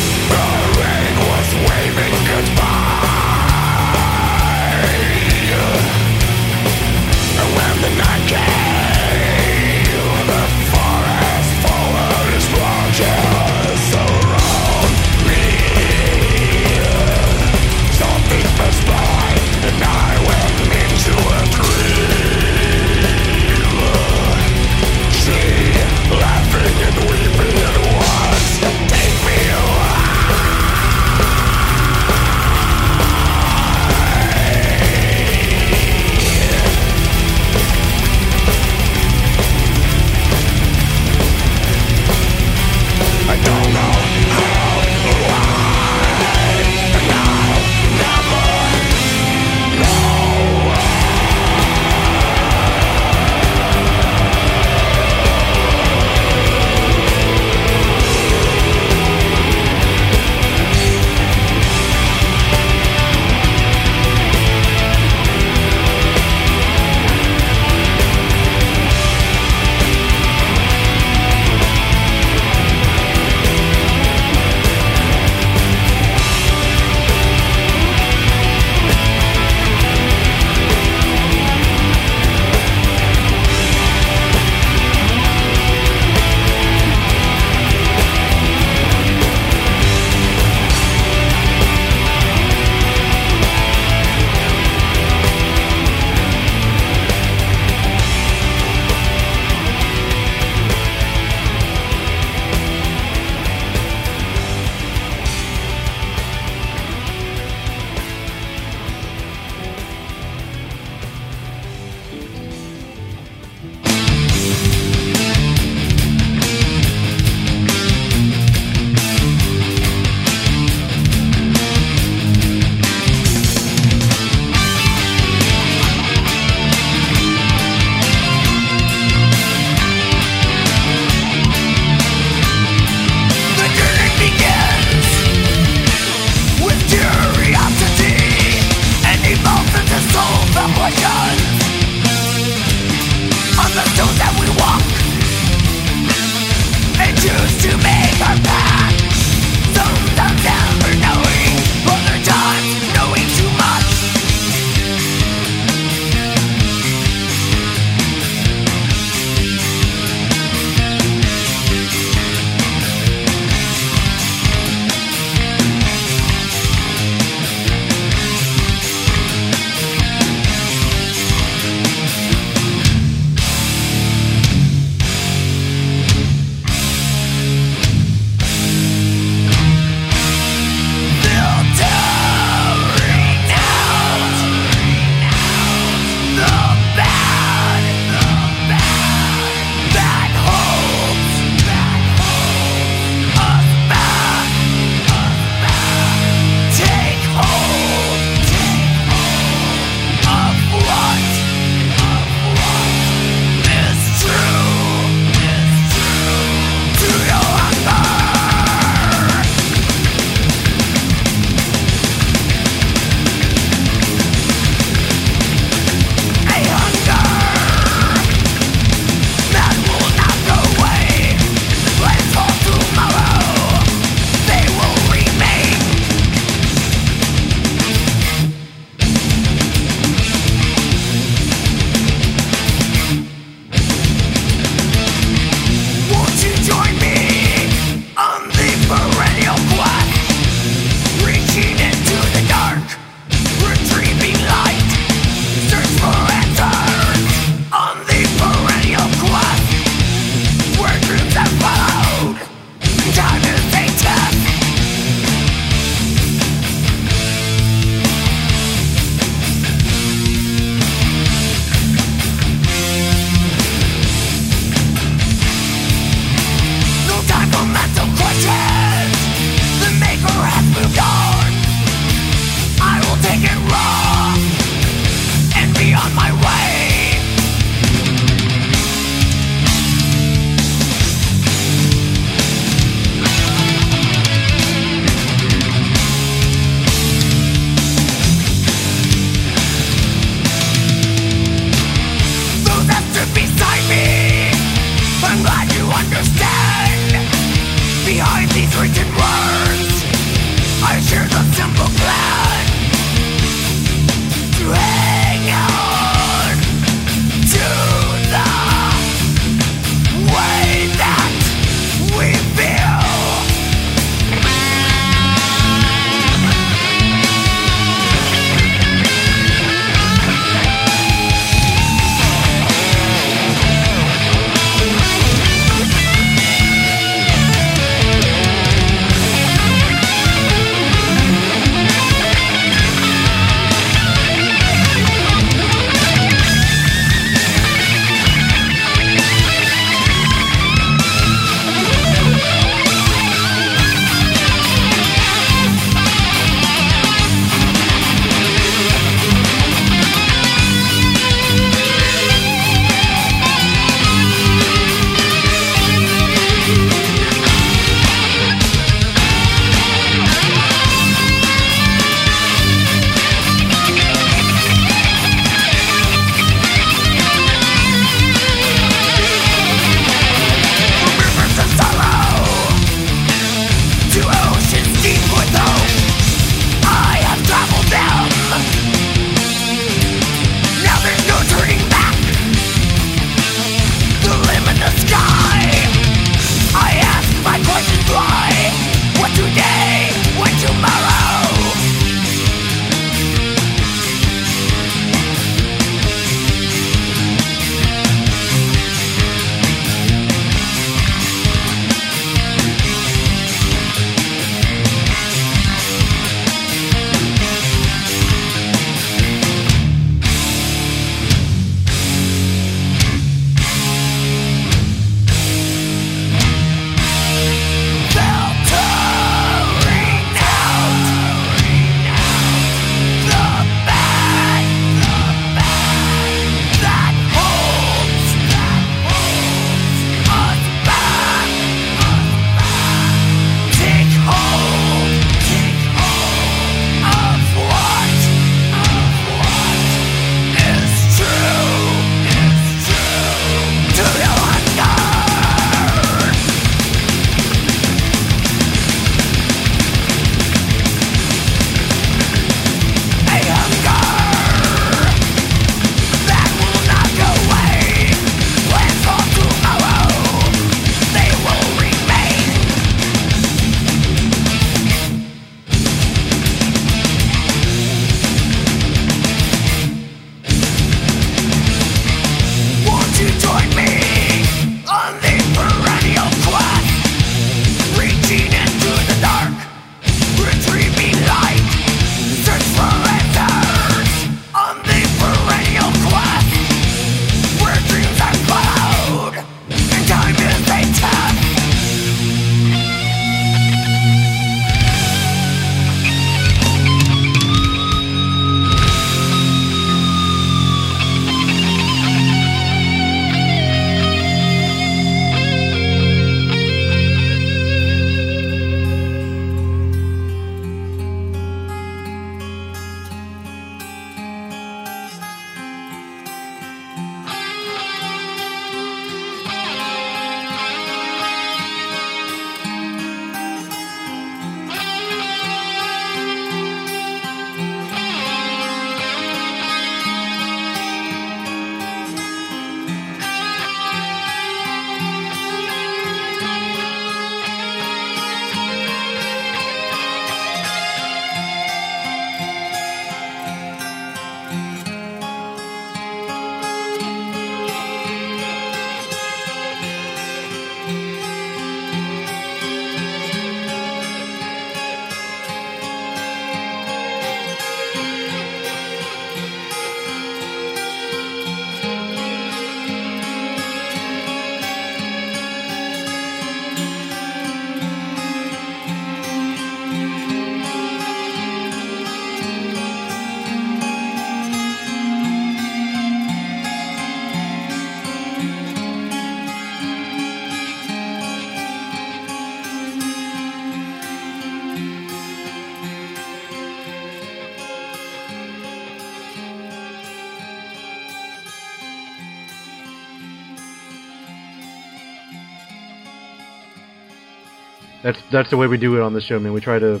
That's the way we do it on the show, man. We try to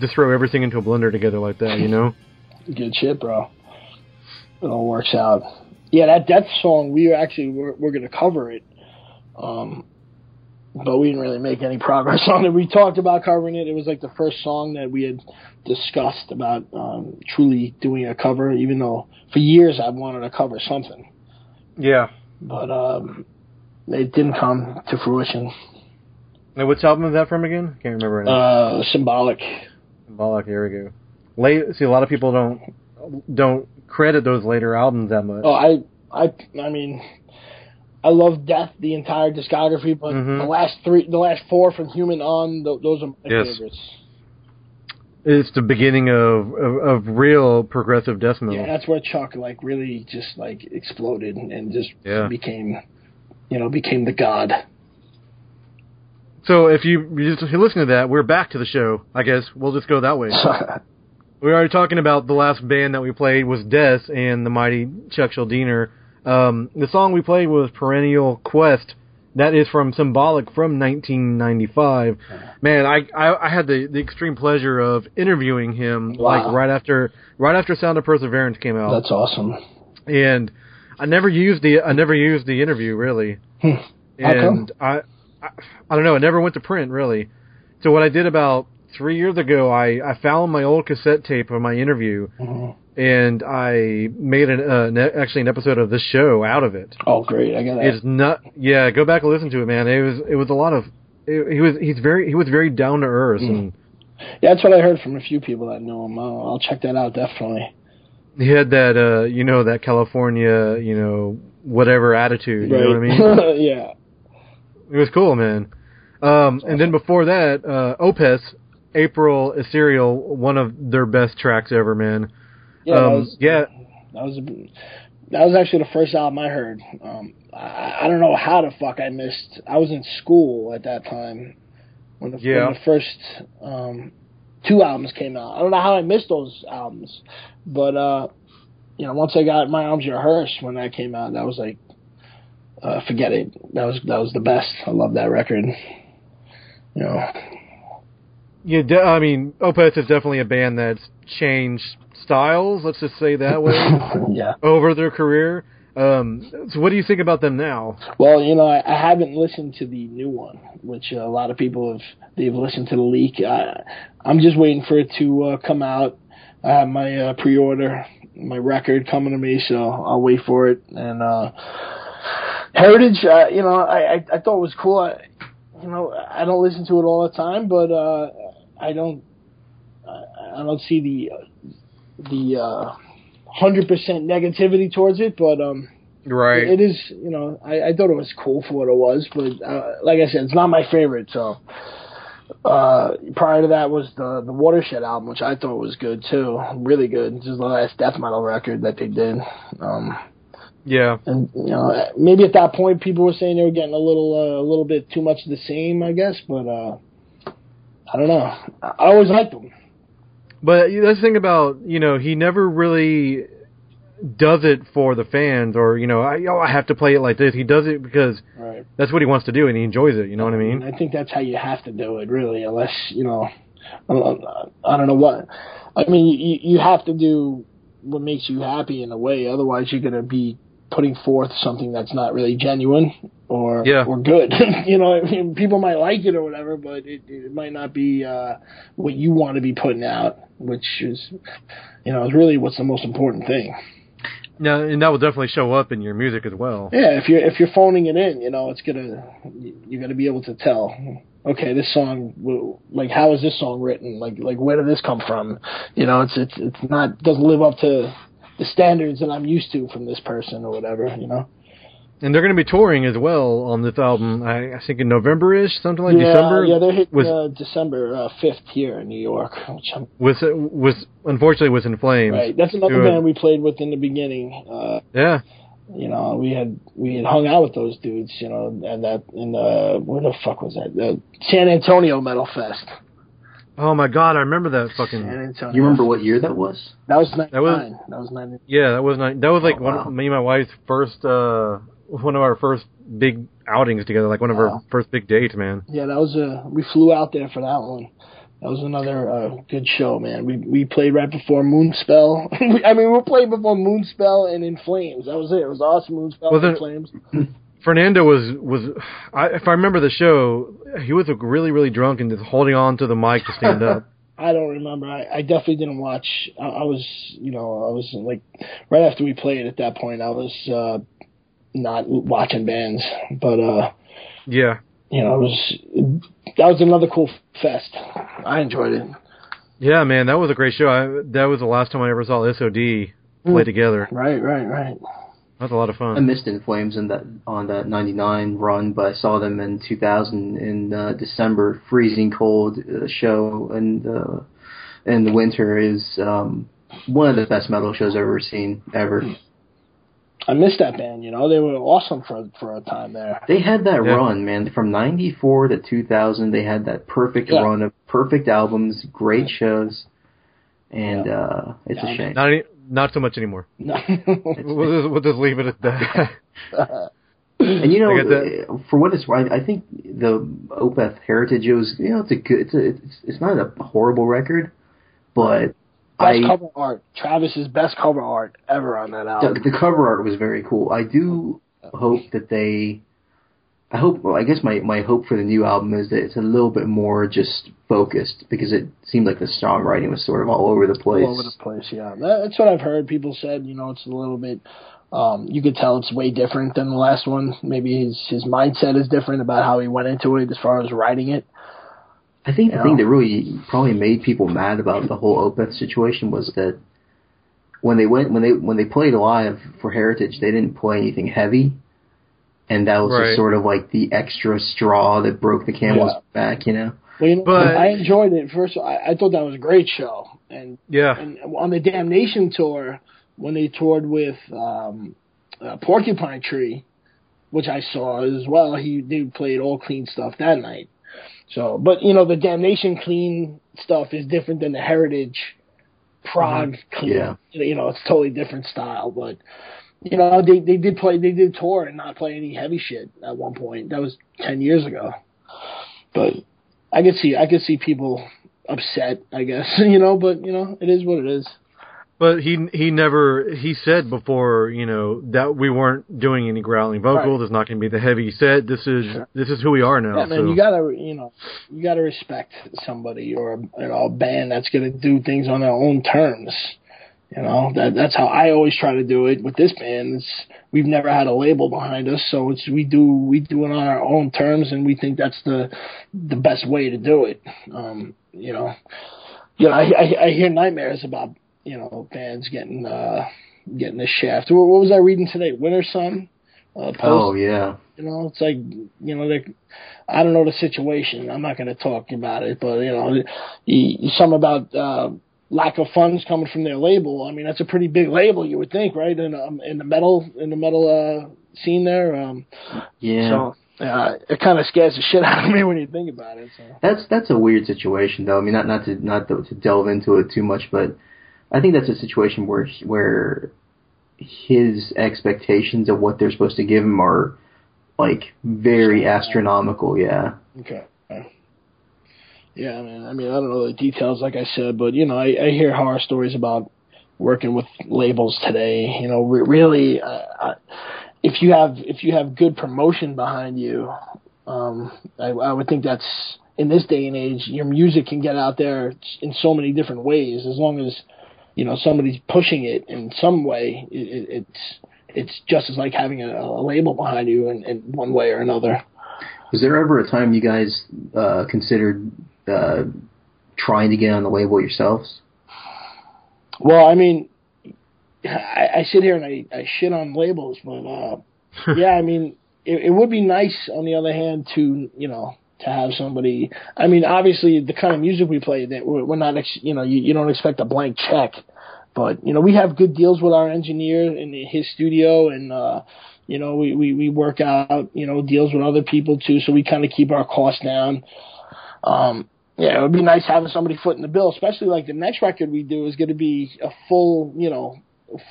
just throw everything into a blender together like that, you know? Good shit, bro. It all works out. Yeah, that Death song, we're going to cover it. But we didn't really make any progress on it. We talked about covering it. It was like the first song that we had discussed about truly doing a cover, even though for years I wanted to cover something. Yeah. But it didn't come to fruition. Now, which album is that from again? Can't remember it. Symbolic. Symbolic, here we go. See, a lot of people don't credit those later albums that much. Oh, I mean, I love Death, the entire discography, but the last four from Human on, those are my favorites. It's the beginning of real progressive death metal. Yeah, that's where Chuck really just exploded and just became the god. So if you just listen to that, we're back to the show. I guess we'll just go that way. We were already talking about the last band that we played was Death and the mighty Chuck Schuldiner. The song we played was Perennial Quest. That is from Symbolic from 1995. Man, I had the extreme pleasure of interviewing him right after Sound of Perseverance came out. That's awesome. And I never used the interview really. And I don't know, it never went to print really. So what I did about 3 years ago, I found my old cassette tape of my interview, and I made an episode of this show out of it. Oh, great! I got that. It's not. Yeah, go back and listen to it, man. It was a lot of. He was very down to earth. And yeah, that's what I heard from a few people that know him. I'll check that out definitely. He had that that California whatever attitude. Right. You know what I mean? Yeah. It was cool, man. And then before that, Opeth. April is Serial, one of their best tracks ever, man. Yeah, that was actually the first album I heard. I don't know how the fuck I missed. I was in school at that time when the first two albums came out. I don't know how I missed those albums, but once I got My Arms Your Hearse when that came out, that was forget it. That was the best. I love that record. Yeah, I mean, Opeth is definitely a band that's changed styles, let's just say that way, over their career. So what do you think about them now? Well, I haven't listened to the new one, which a lot of people they've listened to the leak. I'm just waiting for it to come out. I have my pre-order, my record coming to me, so I'll wait for it. And Heritage, I thought it was cool. I don't listen to it all the time, but I don't see the 100% negativity towards it. But right, it is. I thought it was cool for what it was, but like I said, it's not my favorite. So prior to that was the Watershed album, which I thought was good too, really good. This is the last death metal record that they did. Yeah, and maybe at that point people were saying they were getting a little bit too much of the same, I guess. But I don't know. I always liked him. But that's the thing about he never really does it for the fans, or I have to play it like this. He does it because that's what he wants to do and he enjoys it. You know what I mean? I think that's how you have to do it, really, unless I don't know what. I mean, you have to do what makes you happy in a way. Otherwise, you're gonna be putting forth something that's not really genuine or good. I mean, people might like it or whatever, but it might not be what you want to be putting out, which is, is really what's the most important thing. No, and that will definitely show up in your music as well. Yeah, if you're phoning it in, it's you're gonna be able to tell. Okay, this song, how is this song written? Where did this come from? It's not, doesn't live up to the standards that I'm used to from this person or whatever, And they're going to be touring as well on this album, I think in November-ish, something like December? Yeah, they're hitting December 5th here in New York. Unfortunately, was In Flames. Right, that's another band we played with in the beginning. Yeah. We had hung out with those dudes, and that in where the fuck was that? The San Antonio Metal Fest. Oh my God, I remember that fucking. San Antonio. You remember what year that was? That was 99. That was 99. Yeah, that was 99. That was like one of me and my wife's first one of our first big outings together, like one of our first big dates, man. Yeah, that was we flew out there for that one. That was another good show, man. We played right before Moonspell. We played before Moonspell and In Flames. That was it. It was awesome. Moonspell and In Flames. Fernando was, if I remember the show, he was really, really drunk and just holding on to the mic to stand up. I don't remember. I definitely didn't watch. I was like right after we played at that point, I was not watching bands, but yeah, you know, that was another cool fest. I enjoyed it. Yeah, man, that was a great show. That was the last time I ever saw SOD play together. Right. That's a lot of fun. I missed In Flames on that 99 run, but I saw them in 2000 in December. Freezing cold show, and in the winter is one of the best metal shows I've ever seen ever. I missed that band. You know, they were awesome for a time there. They had that run, man, from 94 to 2000. They had that perfect run of perfect albums, great shows, and it's a shame. Not so much anymor. No. we'll just leave it at that. And you know, for what it's worth, I think the Opeth Heritage was, you know, it's not a horrible record, but best cover art. Travis's best cover art ever on that album. The cover art was very cool. I do hope that I guess my hope for the new album is that it's a little bit more just focused, because it seemed like the songwriting was sort of all over the place. All over the place, yeah. That's what I've heard. People said, you know, it's a little bit, you could tell it's way different than the last one. Maybe his mindset is different about how he went into it as far as writing it. I think the thing that really probably made people mad about the whole Opeth situation was that when they played live for Heritage, they didn't play anything heavy. And that was just sort of like the extra straw that broke the camel's back, you know? Well, you know, but I enjoyed it. First of all, I thought that was a great show. And on the Damnation tour, when they toured with Porcupine Tree, which I saw as well, they played all clean stuff that night. So, but, you know, the Damnation clean stuff is different than the Heritage prog clean. Yeah. You know, it's a totally different style, but... You know, they did tour and not play any heavy shit at one point. That was 10 years ago. But I could see people upset, I guess, you know, but you know, it is what it is. But he said before, you know, that we weren't doing any growling vocals, it's not gonna be the heavy set. This is who we are now. Yeah, man, so. you gotta respect somebody or a band that's gonna do things on their own terms. You know, that's how I always try to do it with this band. We've never had a label behind us, so we do it on our own terms, and we think that's the best way to do it. I hear nightmares about, you know, bands getting a shaft. What was I reading today? Winter Sun. Oh yeah. You know, it's like, you know, I don't know the situation. I'm not going to talk about it, but you know, some about. Lack of funds coming from their label. I mean, that's a pretty big label, you would think, right? In the metal scene there. So it kind of scares the shit out of me when you think about it. So. That's a weird situation, though. I mean, not to delve into it too much, but I think that's a situation where his expectations of what they're supposed to give him are like very astronomical. Yeah. Okay. Yeah, man. I mean, I don't know the details, like I said, but, you know, I hear horror stories about working with labels today. You know, really, if you have good promotion behind you, I would think that's, in this day and age, your music can get out there in so many different ways. As long as, you know, somebody's pushing it in some way, it's just as like having a label behind you in one way or another. Was there ever a time you guys considered... trying to get on the label yourselves? Well, I mean, I sit here and I shit on labels, but yeah, I mean, it would be nice, on the other hand, to, you know, to have somebody. I mean, obviously, the kind of music we play, that we're not, you know, you don't expect a blank check, but you know, we have good deals with our engineer in his studio, and you know, we work out, you know, deals with other people too, so we kind of keep our costs down. Yeah, it would be nice having somebody footing the bill, especially like the next record we do is going to be a full, you know,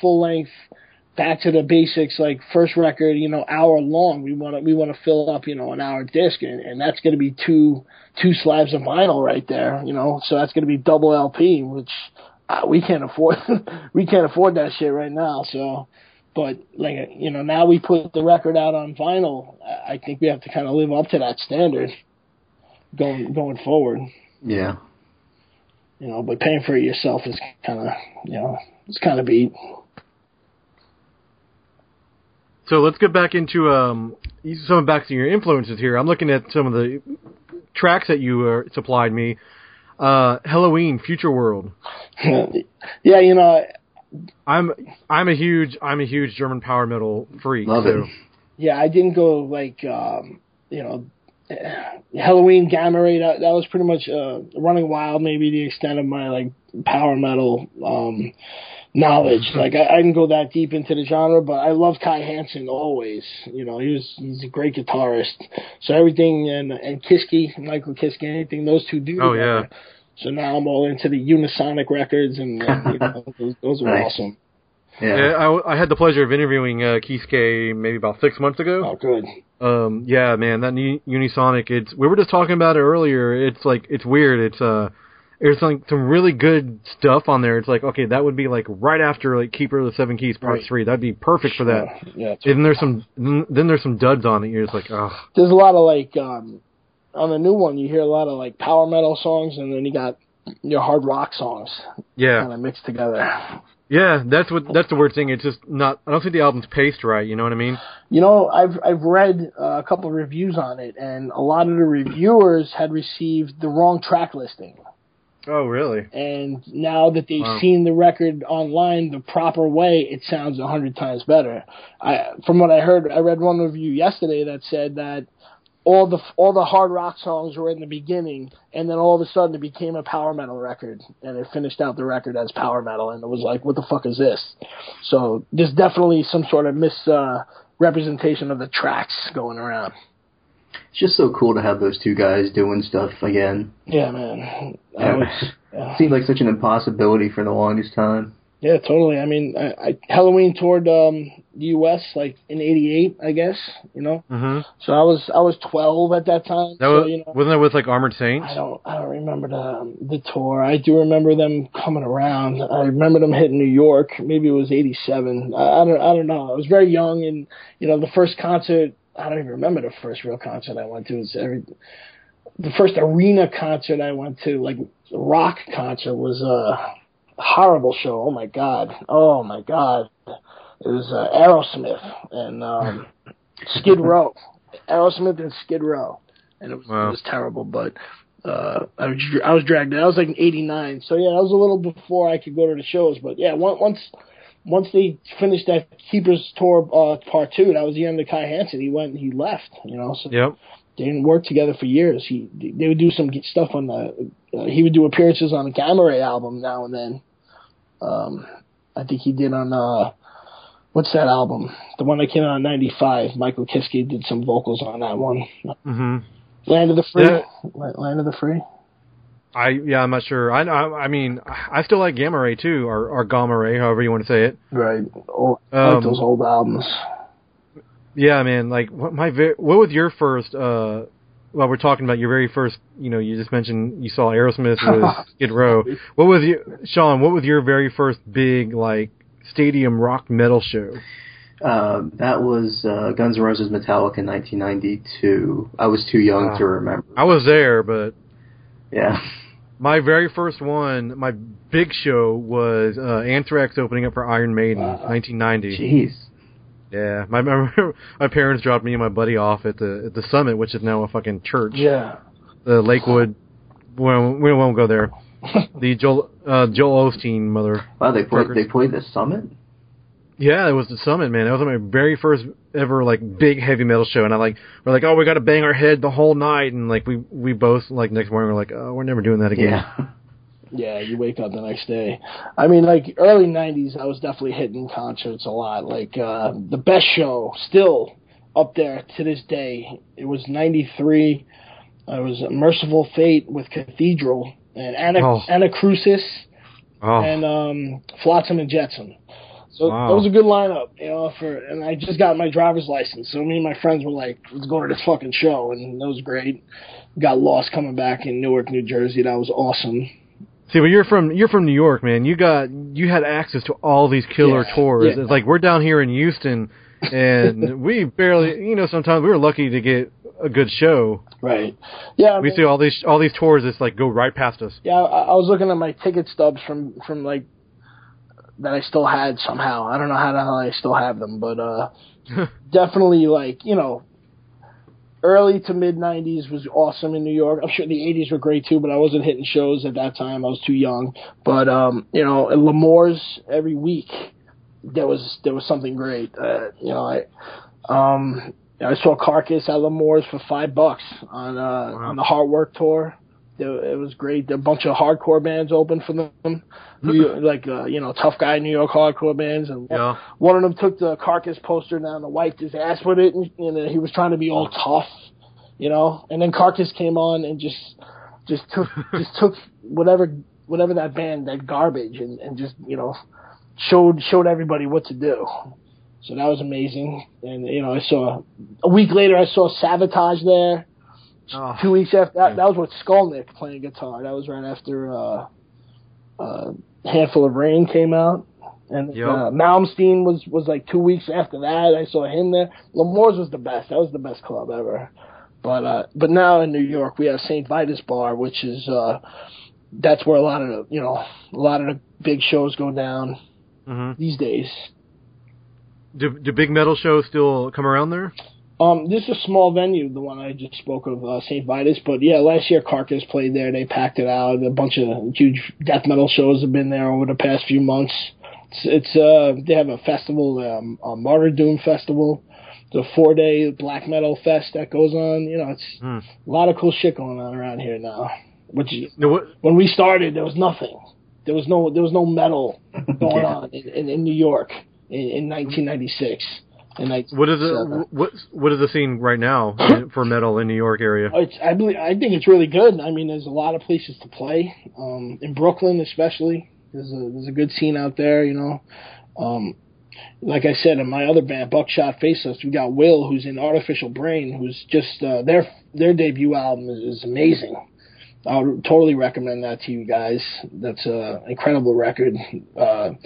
full length back to the basics, like first record, you know, hour long. We want to fill up, you know, an hour disc, and that's going to be two slabs of vinyl right there, you know. So that's going to be double LP, which we can't afford. We can't afford that shit right now. So, but like, you know, now we put the record out on vinyl. I think we have to kind of live up to that standard going forward. Yeah. You know, but paying for it yourself is kind of, you know, it's kind of beat. So let's get back into some back to your influences here. I'm looking at some of the tracks that you supplied me. Halloween, Future World. Yeah, you know, I'm a huge German power metal freak. Love it. Yeah, I didn't go like you know, Halloween, Gamma Ray. That was pretty much Running Wild. Maybe the extent of my like power metal knowledge. Like I didn't go that deep into the genre, but I love Kai Hansen always. You know, he's a great guitarist. So everything and Kiske, Michael Kiske, anything those two do. Oh yeah. So now I'm all into the Unisonic records, and you know, those are nice. Awesome. Yeah, I had the pleasure of interviewing Kiske maybe about 6 months ago. Oh, good. Yeah, man, that Unisonic. It's we were just talking about it earlier. It's like it's weird. It's there's like some really good stuff on there. It's like, okay, that would be like right after like Keeper of the Seven Keys Part 3. That'd be perfect for that. Yeah. And there's some duds on it. You're just like, ugh. There's a lot of like on the new one, you hear a lot of like power metal songs, and then you got your hard rock songs. Yeah, kind of mixed together. Yeah, that's the weird thing. It's just not. I don't think the album's paced right. You know what I mean? You know, I've read a couple of reviews on it, and a lot of the reviewers had received the wrong track listing. Oh, really? And now that they've seen the record online the proper way, it sounds 100 times better. From what I heard, I read one review yesterday that said that all the hard rock songs were in the beginning, and then all of a sudden it became a power metal record, and it finished out the record as power metal, and it was like, what the fuck is this? So there's definitely some sort of misrepresentation of the tracks going around. It's just so cool to have those two guys doing stuff again. Yeah, man. It seemed like such an impossibility for the longest time. Yeah, totally. I mean, Halloween toured the U.S. like in '88, I guess. You know, So I was 12 at that time. Wasn't that with like Armored Saints? I don't remember the tour. I do remember them coming around. I remember them hitting New York. Maybe it was '87. I don't know. I was very young, and you know, the first concert. I don't even remember the first real concert I went to. The first arena concert I went to, like rock concert, was a horrible show. Oh my god, it was Aerosmith and Skid Row. Aerosmith and Skid Row, and it was terrible. But I was dragged in. I was like in '89, so yeah, that was a little before I could go to the shows. But yeah, once they finished that Keepers tour part 2, that was the end of Kai Hansen. He went and he left, you know. So they didn't work together for years. They would do some stuff on he would do appearances on the Gamma Ray album now and then. I think he did on what's that album? The one that came out in '95. Michael Kiske did some vocals on that one. Mm-hmm. Land of the Free. Yeah. Land of the Free. I'm not sure. I mean, I still like Gamma Ray too, or Gamma Ray, however you want to say it. Right. I like those old albums. Yeah, man. Like what was your first? While we're talking about your very first, you know, you just mentioned you saw Aerosmith with Skid Row. What was Sean? What was your very first big like stadium rock metal show? That was Guns N' Roses, Metallica in 1992. I was too young to remember. I was there, but yeah. My very first one, my big show was Anthrax opening up for Iron Maiden, 1990. Jeez. Yeah, my parents dropped me and my buddy off at the Summit, which is now a fucking church. Yeah. The Lakewood. Well, we won't go there. The Joel Osteen mother. Wow, they played the Summit. Yeah, it was the Summit, man. That was my very first ever like big heavy metal show, and we're like, oh, we got to bang our head the whole night, and like we both like next morning we're like, oh, we're never doing that again. Yeah, you wake up the next day. I mean, like early '90s, I was definitely hitting concerts a lot. Like the best show still up there to this day. It was '93. It was Merciful Fate with Cathedral and Anacrusis and Flotsam and Jetsam. So wow. That was a good lineup, you know, and I just got my driver's license. So me and my friends were like, let's go to this fucking show. And that was great. Got lost coming back in Newark, New Jersey. That was awesome. See, well, you're from New York, man. You had access to all these killer tours. Yeah. It's like we're down here in Houston and we barely, you know, sometimes we were lucky to get a good show. Right. Yeah. I mean, we see all these tours that's like go right past us. Yeah. I was looking at my ticket stubs from like, that I still had somehow. I don't know how the hell I still have them, but definitely, like, you know, early to mid-'90s was awesome in New York. I'm sure the 80s were great, too, but I wasn't hitting shows at that time. I was too young. But, you know, at L'Amour's every week, there was something great. You know, I saw Carcass at L'Amour's for $5 on the Hard Work tour. It was great. A bunch of hardcore bands opened for them, Tough Guy New York hardcore bands. And yeah. One of them took the Carcass poster down and wiped his ass with it, and he was trying to be all tough, you know. And then Carcass came on and just took whatever that band, that garbage, and just, you know, showed everybody what to do. So that was amazing. And you know, I saw a week later I saw Sabotage there. Oh, 2 weeks after that, was with Skolnick playing guitar. That was right after Handful of Rain came out, and Malmsteen was like 2 weeks after that. I saw him there. L'Amour's was the best. That was the best club ever. But now in New York we have St. Vitus Bar, which is that's where a lot of the big shows go down these days. Do big metal shows still come around there? This is a small venue, the one I just spoke of, St. Vitus. But, yeah, last year Carcass played there. They packed it out. A bunch of huge death metal shows have been there over the past few months. It's they have a festival, a Martyr Doom Festival. It's a 4-day black metal fest that goes on. You know, it's a lot of cool shit going on around here now. Which, when we started, there was nothing. There was no metal going on in New York in 1996. What is the scene right now for metal in New York area? I think it's really good. I mean, there's a lot of places to play. In Brooklyn, especially, there's a good scene out there. You know, like I said, in my other band, Buckshot Facelift, we got Will, who's in Artificial Brain, who's just their debut album is amazing. I would totally recommend that to you guys. That's an incredible record. Dan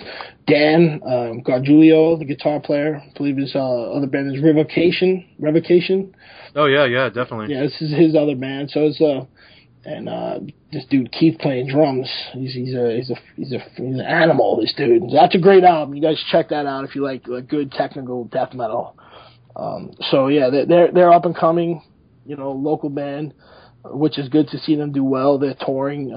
Gargiulio, the guitar player, I believe his other band is Revocation. Oh, yeah, definitely. Yeah, this is his other band. So it's this dude Keith playing drums. He's an animal, this dude. That's a great album. You guys check that out if you like good technical death metal. So yeah, they're up and coming, you know, local band, which is good to see them do well. They're touring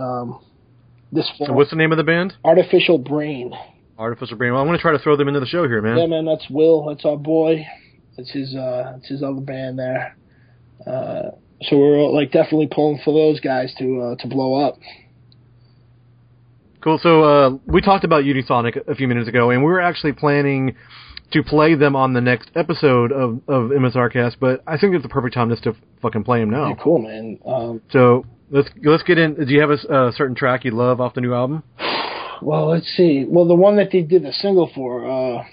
this fall. So what's the name of the band? Artificial Brain. Artificial Brain. Well, I'm going to try to throw them into the show here, man. Yeah, man, that's Will. That's our boy. It's his other band there. So we're like definitely pulling for those guys to blow up. Cool. So we talked about Unisonic a few minutes ago, and we were actually planning to play them on the next episode of MSRcast, but I think it's the perfect time just to fucking play them now. Yeah, cool, man. So let's get in. Do you have a certain track you love off the new album? Well, let's see. Well, the one that they did a single for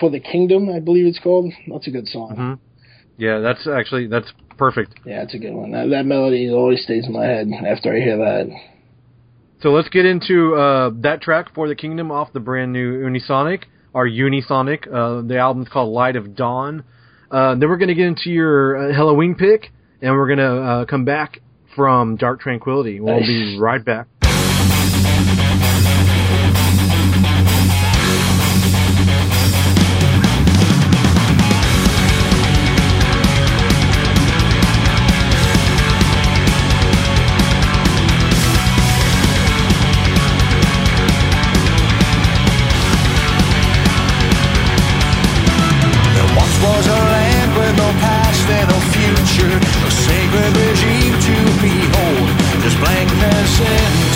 the Kingdom, I believe it's called. That's a good song. Mm-hmm. Yeah, that's perfect. Yeah, it's a good one. That melody always stays in my head after I hear that. So let's get into that track, For the Kingdom, off the brand new Unisonic. Our Unisonic. The album's called Light of Dawn. Then we're going to get into your Halloween pick, and we're going to come back from Dark Tranquility. We'll be right back. Sacred regime to behold, just blankness and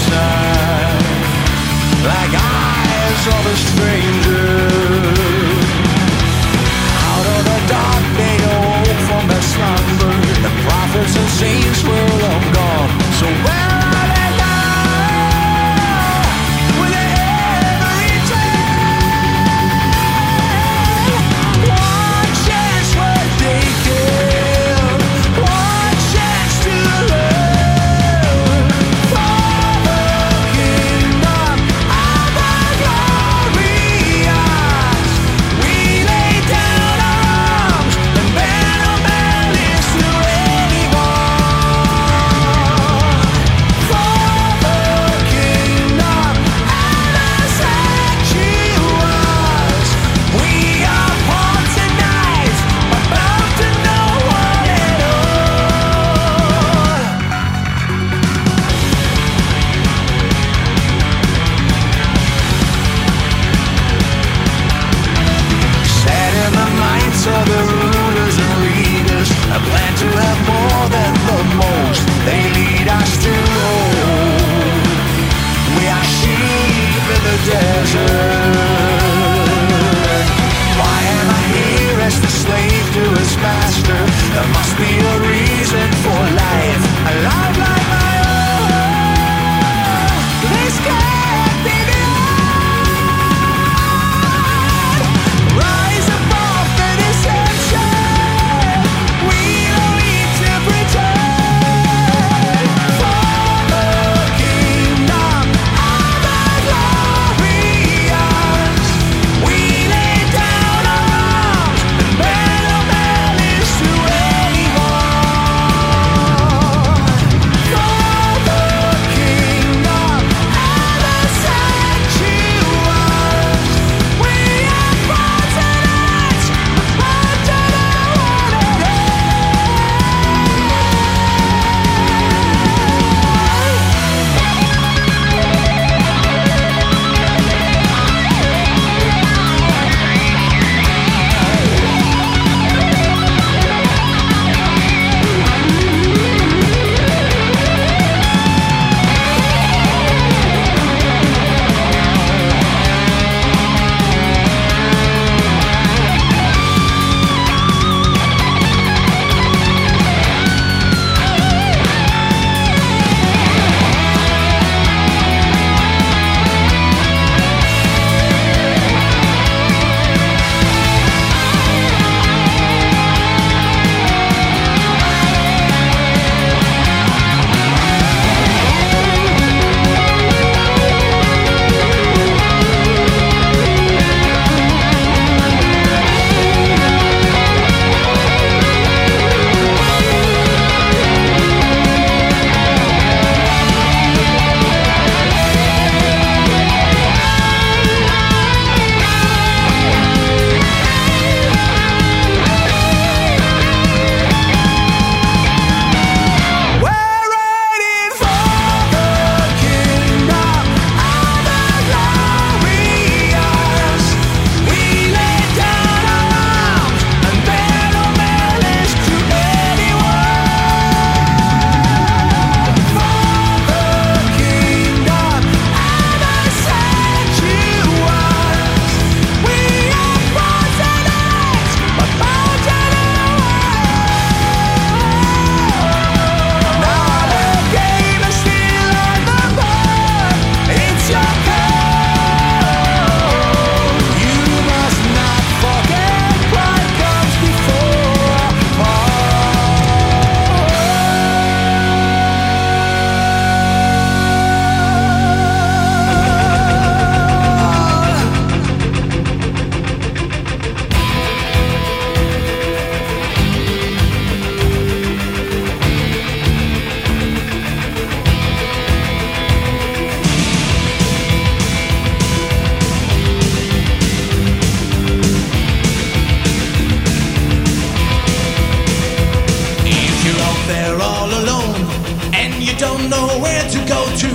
nowhere to go to.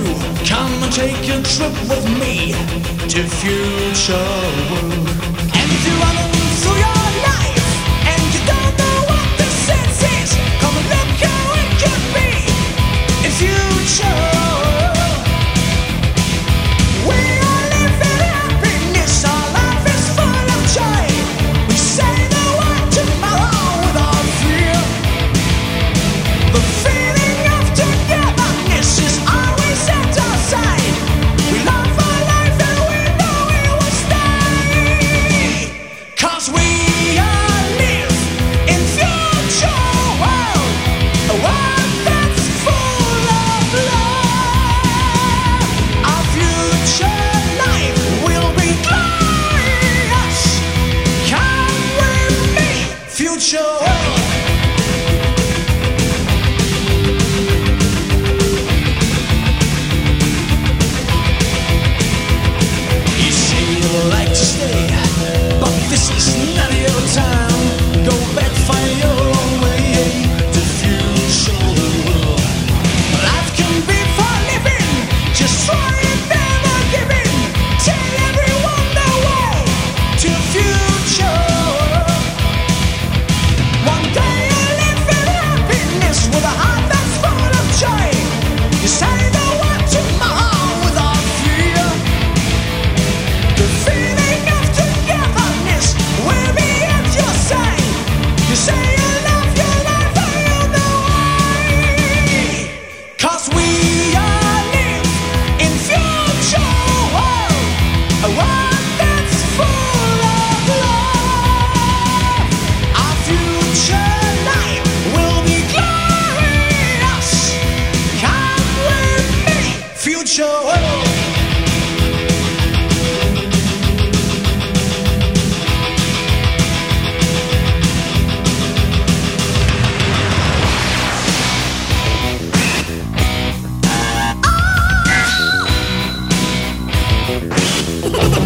Come and take a trip with me to future world. And if you're running through your life and you don't know what the sense is, come and look how it could be in future.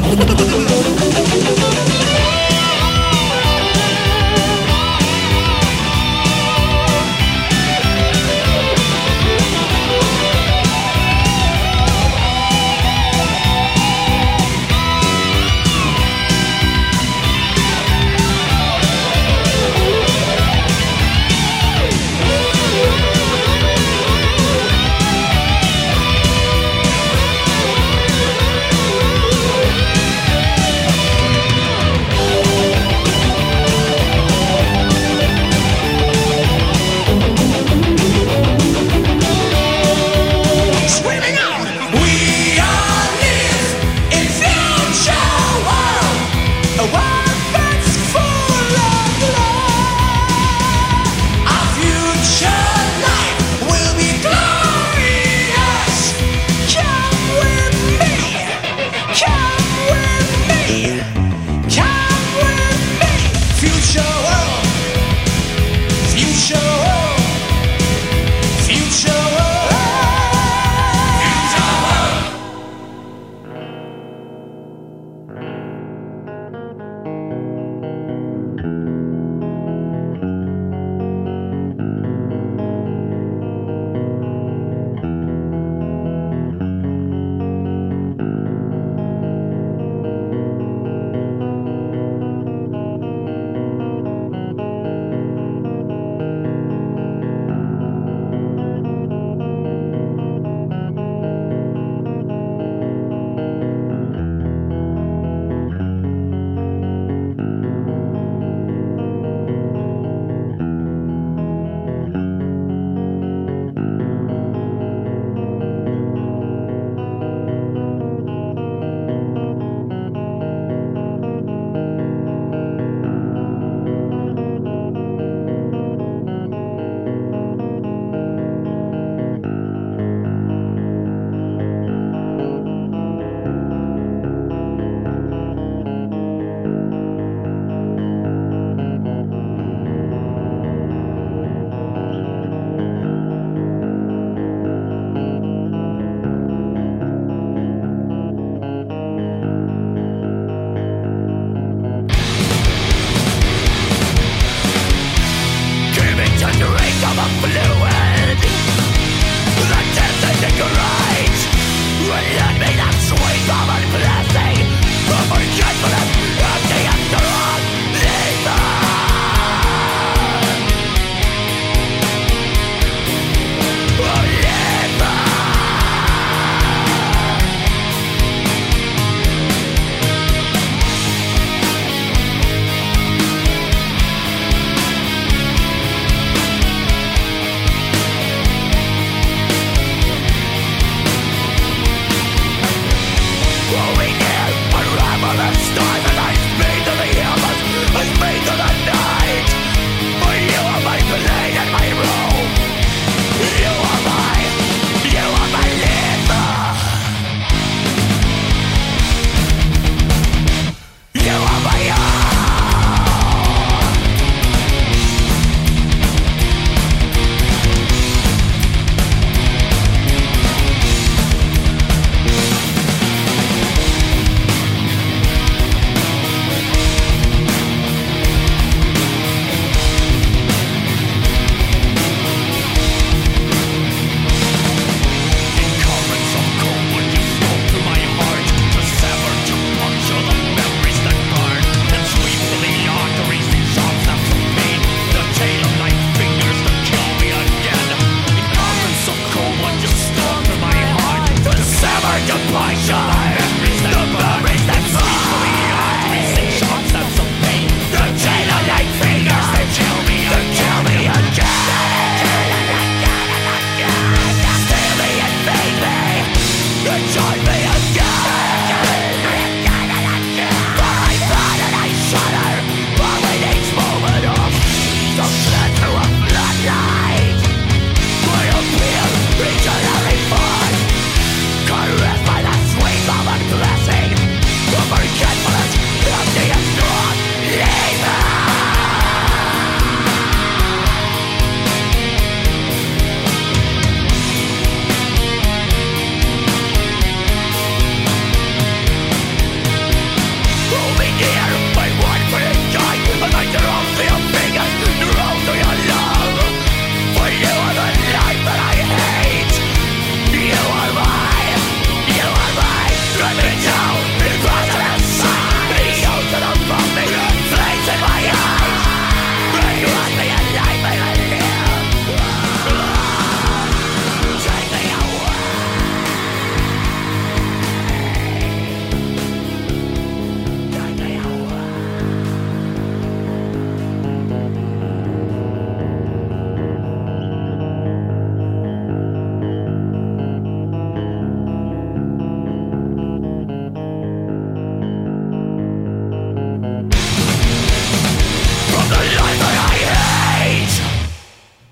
Under the ring of a fluid, the death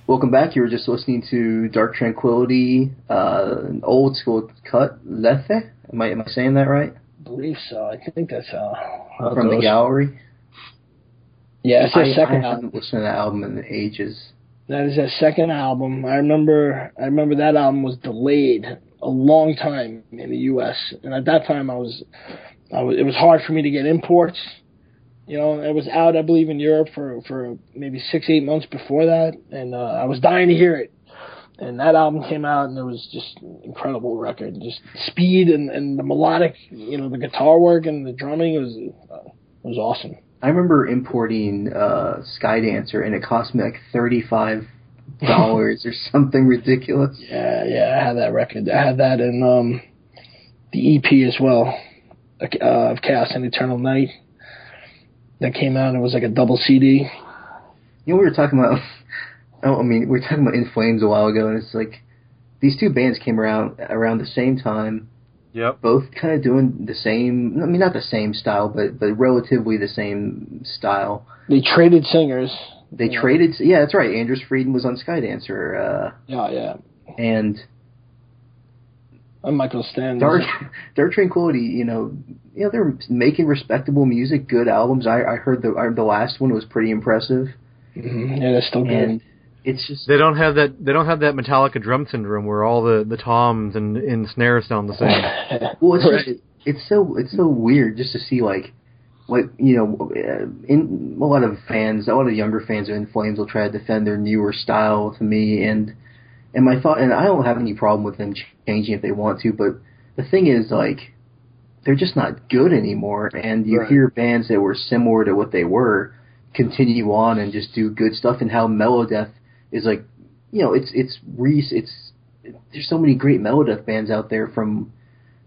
Welcome back. You were just listening to Dark Tranquility, an old school cut, Lethe. Am I saying that right? I believe so. I think that's how from the gallery. Yeah, it's that second album. I haven't listened to that album in ages. That is that second album. I remember that album was delayed a long time in the U.S. and at that time it was hard for me to get imports. You know, it was out, I believe, in Europe for maybe 6-8 months before that, and I was dying to hear it. And that album came out, and it was just an incredible record. Just speed and the melodic, you know, the guitar work and the drumming was awesome. I remember importing Skydancer, and it cost me like $35 or something ridiculous. Yeah, I had that record. I had that and the EP as well, of Chaos and Eternal Night. That came out, and it was like a double CD. You know, we were talking about... we were talking about In Flames a while ago, and it's like these two bands came around the same time. Yep. Both kind of doing the same... I mean, not the same style, but relatively the same style. They traded singers. They traded... Yeah, that's right. Andrus Frieden was on Skydancer. Yeah. And Michael Stanley. Dark Tranquility, you know, they're making respectable music, good albums. I heard the last one was pretty impressive. Mm-hmm. Yeah, that's still good. And it's just they don't have that Metallica drum syndrome where all the toms and snares sound the same. Well, it's so weird just to see like you know, in a lot of younger fans of In Flames will try to defend their newer style to me. And my thought, and I don't have any problem with them changing if they want to, but the thing is, like, they're just not good anymore, and you hear bands that were similar to what they were continue on and just do good stuff, and how Melodeath is like, you know, there's so many great Melodeath bands out there from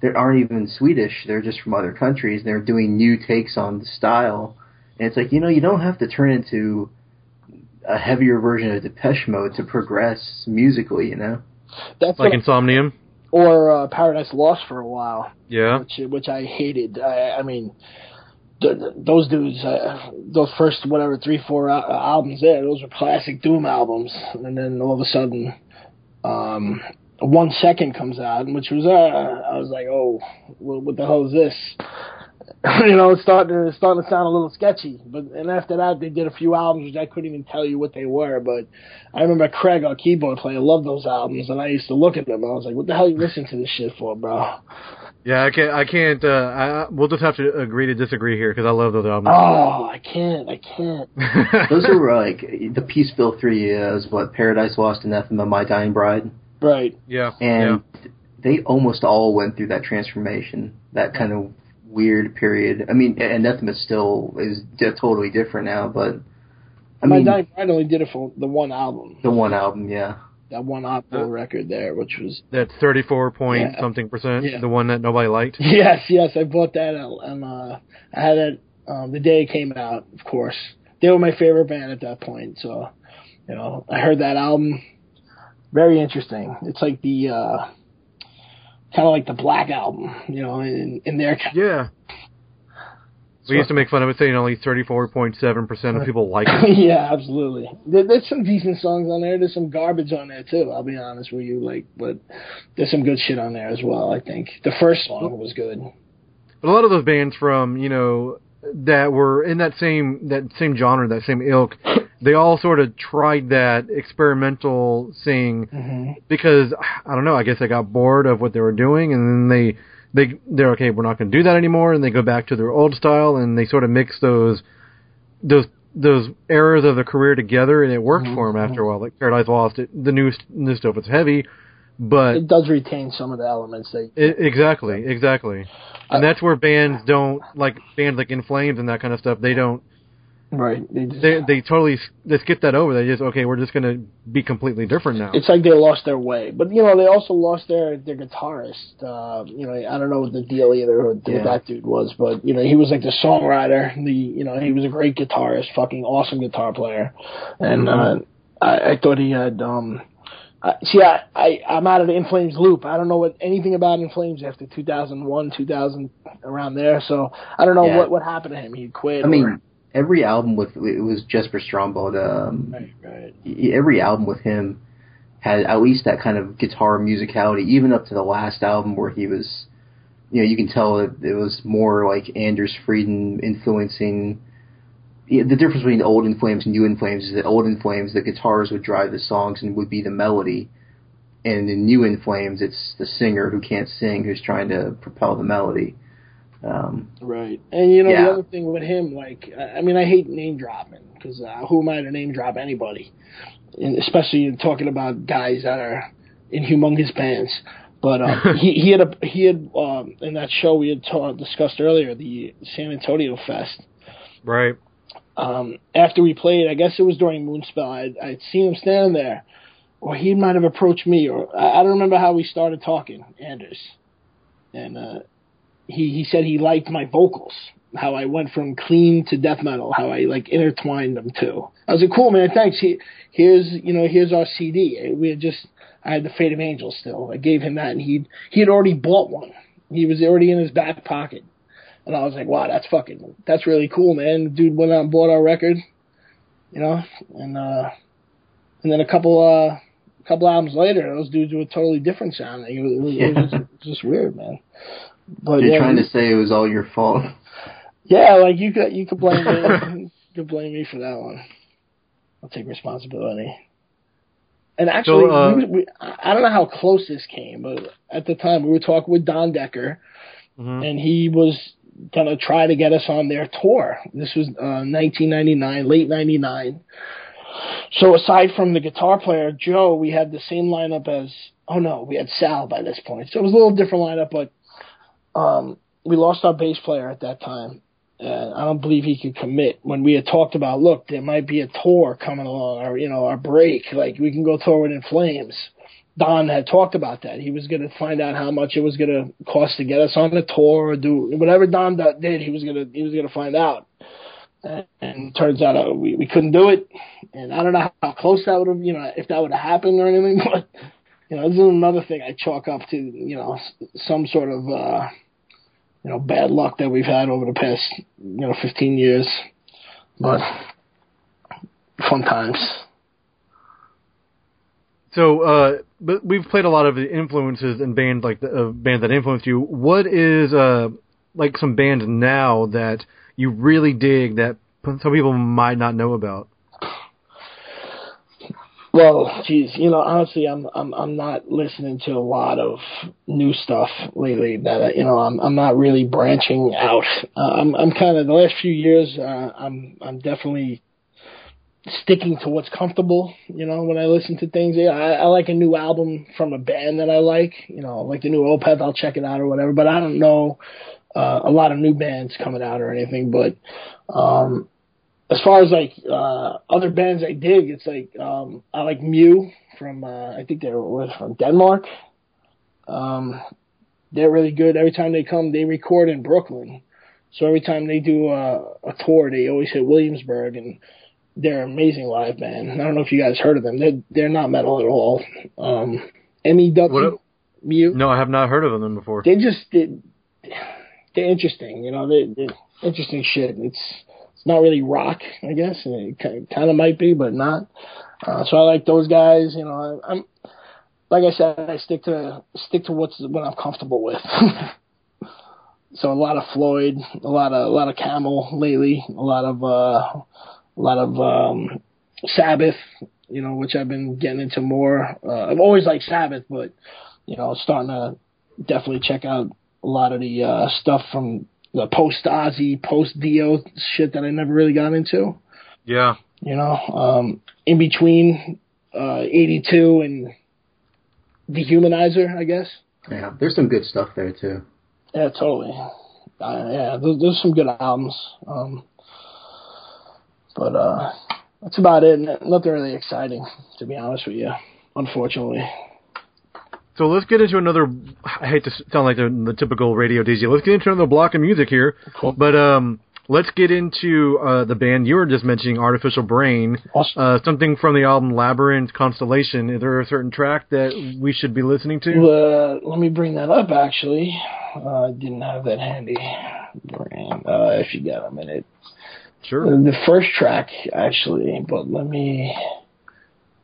that aren't even Swedish, they're just from other countries, and they're doing new takes on the style, and it's like, you know, you don't have to turn into a heavier version of Depeche Mode to progress musically, you know? That's like Insomnium? Or Paradise Lost for a while. Yeah. Which I hated. I mean, those dudes, those first, whatever, 3-4 albums there, those were classic Doom albums. And then all of a sudden, 1 Second comes out, which was, I was like, oh, what the hell is this? You know, it's starting to sound a little sketchy. And after that, they did a few albums, which I couldn't even tell you what they were. But I remember Craig, our keyboard player, loved those albums, and I used to look at them, and I was like, what the hell are you listening to this shit for, bro? Yeah, I can't. We'll just have to agree to disagree here, because I love those albums. Oh, I can't. Those were, like, the Peaceville 3 is what, Paradise Lost, Anathema, My Dying Bride? Right. Yeah. And they almost all went through that transformation, that kind of weird period. I mean, Anathema still is totally different now, but I mean, My Dying Bride only did it for the one album. The one album, yeah. That one Oppo record there, which was that 34 point something percent, the one that nobody liked. Yes, I bought that. I had it the day it came out. Of course, they were my favorite band at that point. So, you know, I heard that album. Very interesting. It's like the kind of like the Black Album, you know, in their yeah. We used to make fun of it, saying only 34.7% of people like it. Yeah, absolutely. There's some decent songs on there. There's some garbage on there too. I'll be honest with you, like, but there's some good shit on there as well. I think the first song was good. But a lot of those bands from, you know, that were in that same genre, that same ilk, they all sort of tried that experimental thing because, I don't know, I guess they got bored of what they were doing, and then they're okay, we're not going to do that anymore, and they go back to their old style, and they sort of mix those eras of their career together, and it worked for them after a while. Like Paradise Lost, the new stuff was heavy, but it does retain some of the elements. Exactly. And that's where bands don't, like bands like In Flames and that kind of stuff, they don't. Right. They totally skip that over. They just, okay, we're just going to be completely different now. It's like they lost their way. But, you know, they also lost their guitarist. You know, I don't know what the deal either what that dude was, but, you know, he was like the songwriter. You know, he was a great guitarist, fucking awesome guitar player. And I thought he had... I'm out of the In Flames loop. I don't know anything about In Flames after 2001, 2000, around there. So I don't know what happened to him. He quit. Every album with it was Jesper Strombo. Right. Every album with him had at least that kind of guitar musicality, even up to the last album where he was, you know, you can tell it was more like Anders Frieden influencing. The difference between old In Flames and new In Flames is that old In Flames, the guitars would drive the songs and would be the melody, and in new In Flames, it's the singer who can't sing who's trying to propel the melody. Right. And, you know, the other thing with him, like, I mean, I hate name-dropping, because who am I to name-drop anybody, and especially in talking about guys that are in humongous bands. But he had in that show we had discussed earlier, the San Antonio Fest. Right. After we played, I guess it was during Moonspell, I'd seen him standing there, or he might have approached me, or I don't remember how we started talking, Anders. And, He said he liked my vocals, how I went from clean to death metal, how I like intertwined them too. I was like, cool, man, thanks. Here's our CD. I had the Fate of Angels still. I gave him that, and he had already bought one. He was already in his back pocket, and I was like, wow, that's really cool, man. The dude went out and bought our record, you know, and then a couple albums later, those dudes were totally different sounding. It was just weird, man. But you're trying to say it was all your fault. Yeah, like you could blame me. You could blame me for that one. I'll take responsibility. And actually, so, I don't know how close this came, but at the time we were talking with Don Decker, and he was gonna try to get us on their tour. This was 1999, late 99. So aside from the guitar player Joe, we had the same lineup as. Oh no, we had Sal by this point, so it was a little different lineup, but we lost our bass player at that time, and I don't believe he could commit. When we had talked about, look, there might be a tour coming along, or, you know, our break, like we can go tour with In Flames. Don had talked about that. He was going to find out how much it was going to cost to get us on the tour or do whatever Don did. He was going to find out. And turns out we couldn't do it. And I don't know how close that would have, you know, if that would have happened or anything. But, you know, this is another thing I chalk up to, you know, some sort of, you know, bad luck that we've had over the past, you know, 15 years. But fun times. So, but we've played a lot of the influences in bands, like the bands that influenced you. What is, like some bands now that you really dig that some people might not know about? Well, geez, you know, honestly, I'm not listening to a lot of new stuff lately. That you know, I'm not really branching out. I'm kind of the last few years. I'm definitely sticking to what's comfortable, you know, when I listen to things. Yeah, I like a new album from a band that I like, you know, like the new Opeth, I'll check it out or whatever, but I don't know a lot of new bands coming out or anything. But as far as, like, other bands I dig, it's like, I like Mew from, I think they were from Denmark. They're really good. Every time they come, they record in Brooklyn. So every time they do a tour, they always hit Williamsburg, and they're an amazing live band. I don't know if you guys heard of them. They're not metal at all. MEW? No, I have not heard of them before. They're interesting. You know, they're interesting shit. It's not really rock, I guess. And it kind of might be, but not. So I like those guys. You know, I'm like I said, I stick to what I'm comfortable with. So a lot of Floyd, a lot of Camel lately, a lot of Sabbath, you know, which I've been getting into more. I've always liked Sabbath, but, you know, starting to definitely check out a lot of the stuff from the post-Ozzy, post-Dio shit that I never really got into. Yeah. You know, in between 82 and Dehumanizer, I guess. Yeah, there's some good stuff there, too. Yeah, totally. Yeah, there's some good albums. But that's about it. Nothing really exciting, to be honest with you, unfortunately. So let's get into another – I hate to sound like the typical radio DJ. Let's get into another block of music here. Cool. But let's get into the band you were just mentioning, Artificial Brain. Awesome. Something from the album Labyrinth Constellation. Is there a certain track that we should be listening to? Let me bring that up, actually. I didn't have that handy. If you got a minute. Sure. The first track, actually, but let me.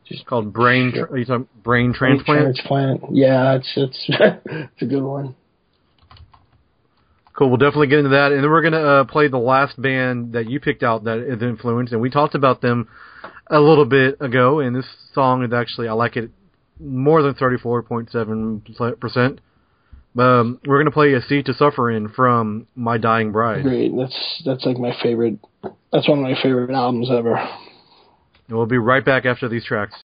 It's called Brain. Are you talking Brain Transplant? Transplant. Yeah, it's it's a good one. Cool. We'll definitely get into that, and then we're gonna play the last band that you picked out that is influenced, and we talked about them a little bit ago. And this song is actually I like it more than 34.7%. We're gonna play A Seed to Suffer In from My Dying Bride. Great, that's like my favorite. That's one of my favorite albums ever. And we'll be right back after these tracks.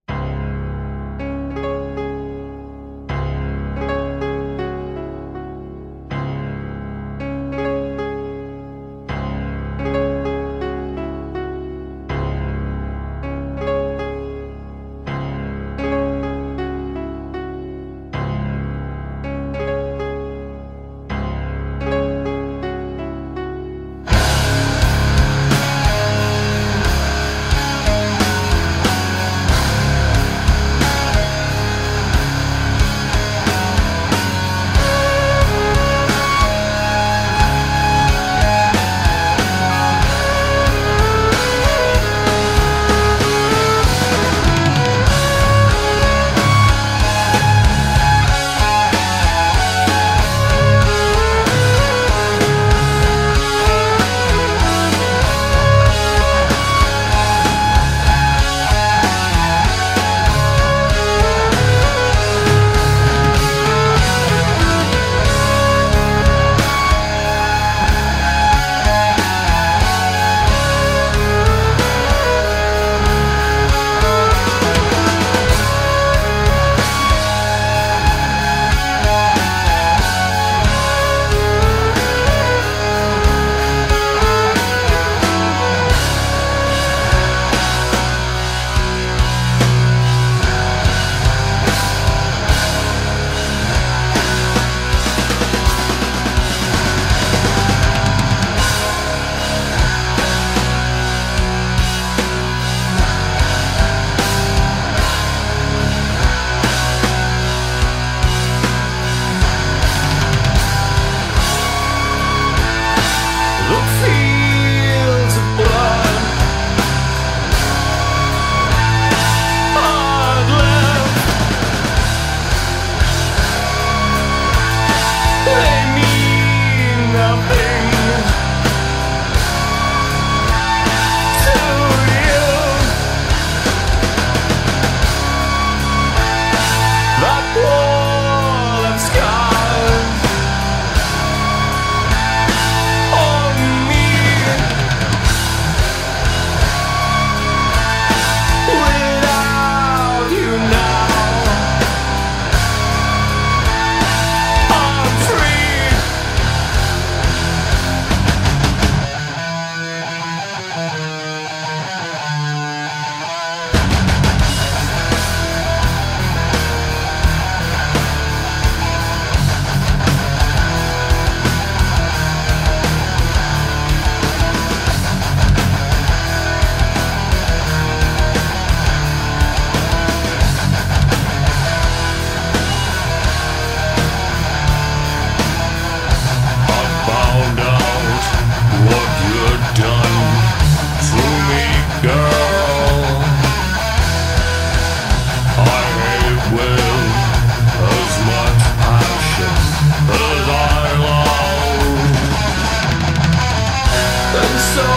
So now,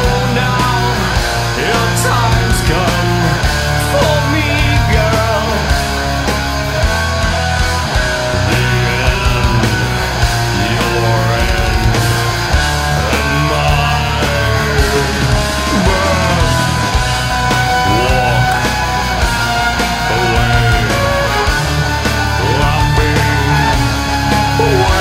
your time's come for me, girl. The end, your end, and my birth. Walk away, laughing away.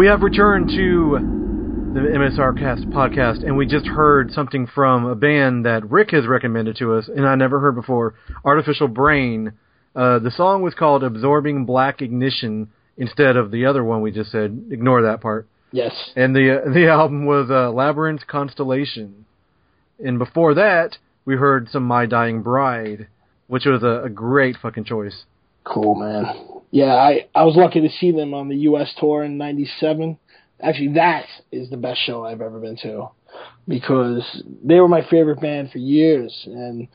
We have returned to the MSR Cast podcast, and we just heard something from a band that Rick has recommended to us, and I never heard before, Artificial Brain. The song was called Absorbing Black Ignition instead of the other one we just said. Ignore that part. Yes. And the album was Labyrinth Constellation. And before that, we heard some My Dying Bride, which was a great fucking choice. Cool, man. Yeah, I was lucky to see them on the U.S. tour in '97. Actually, that is the best show I've ever been to because they were my favorite band for years. And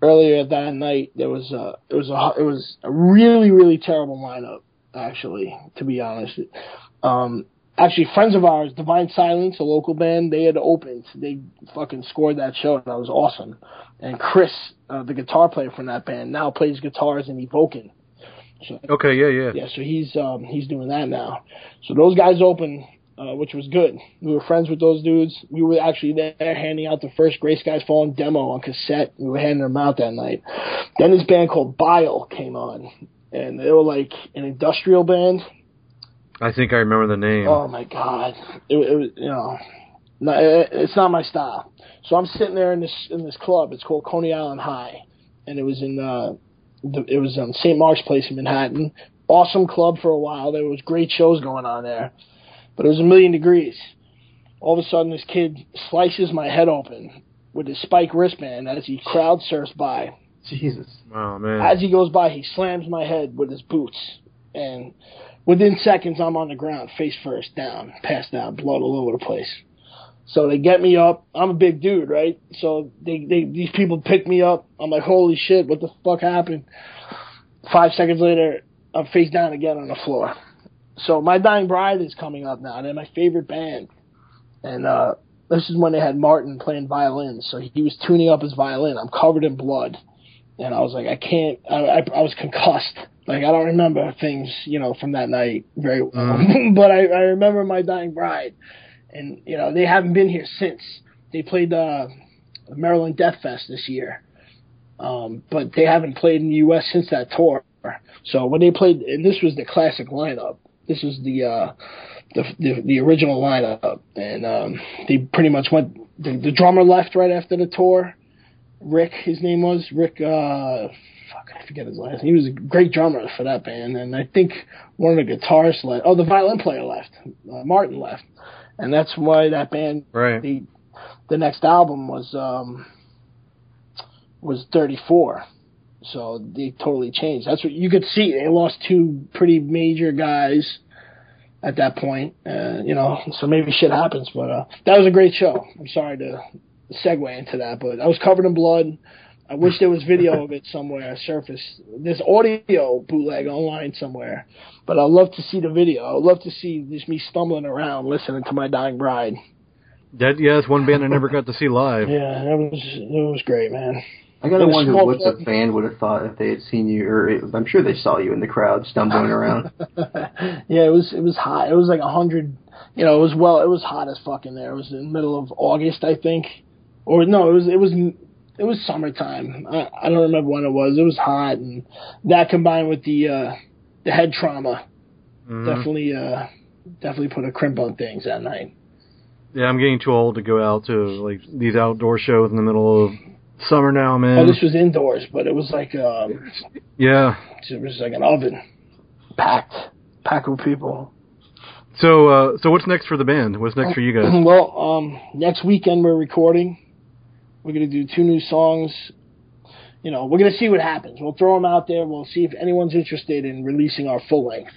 earlier that night, there was a really, really terrible lineup, actually, to be honest. Actually, friends of ours, Divine Silence, a local band, they had opened. They fucking scored that show, and that was awesome. And Chris, the guitar player from that band, now plays guitars in Evoken. So, okay, yeah. Yeah, so he's doing that now. So those guys opened, which was good. We were friends with those dudes. We were actually there handing out the first Grey Skies Fallen demo on cassette. We were handing them out that night. Then this band called Bile came on, and they were like an industrial band. I think I remember the name. Oh, my God. It was, you know, it's not my style. So I'm sitting there in this club. It's called Coney Island High, and it was in... it was on St. Mark's Place in Manhattan. Awesome club for a while. There was great shows going on there. But it was a million degrees. All of a sudden, this kid slices my head open with his spike wristband as he crowd surfs by. Jesus. Oh, man. As he goes by, he slams my head with his boots. And within seconds, I'm on the ground, face first, down, passed out, blood all over the place. So they get me up. I'm a big dude, right? So these people pick me up. I'm like, holy shit, what the fuck happened? 5 seconds later, I'm face down again on the floor. So My Dying Bride is coming up now. They're my favorite band. And this is when they had Martin playing violin. So he was tuning up his violin. I'm covered in blood. And I was like, I can't. I was concussed. Like, I don't remember things, you know, from that night very well. But I remember My Dying Bride. And, you know, they haven't been here since. They played the Maryland Death Fest this year. But they haven't played in the U.S. since that tour. So when they played, and this was the classic lineup. This was the original lineup. And they pretty much went, the drummer left right after the tour. Rick, his name was. Rick, I forget his last name. He was a great drummer for that band. And I think one of the guitarists left. Oh, the violin player left. Martin left. And that's why that band, right. The next album was 34. So they totally changed. That's what you could see. They lost two pretty major guys at that point, you know, so maybe shit happens. But that was a great show. I'm sorry to segue into that, but I was covered in blood. I wish there was video of it somewhere, surface. There's audio bootleg online somewhere, but I'd love to see the video. I'd love to see just me stumbling around listening to My Dying Bride. That's one band I never got to see live. Yeah, that was great, man. I gotta wonder what the fan would have thought if they had seen you, I'm sure they saw you in the crowd stumbling around. Yeah, it was hot. It was like 100. You know, it was hot as fuck in there. It was in the middle of August, I think, or no, it was. It was summertime. I don't remember when it was. It was hot, and that combined with the head trauma definitely put a crimp on things that night. Yeah, I'm getting too old to go out to like these outdoor shows in the middle of summer now, man. Oh, this was indoors, but it was like yeah, it was like an oven packed with people. So, so what's next for the band? What's next for you guys? Well, next weekend we're recording. We're going to do 2 new songs. You know, we're going to see what happens. We'll throw them out there. We'll see if anyone's interested in releasing our full length.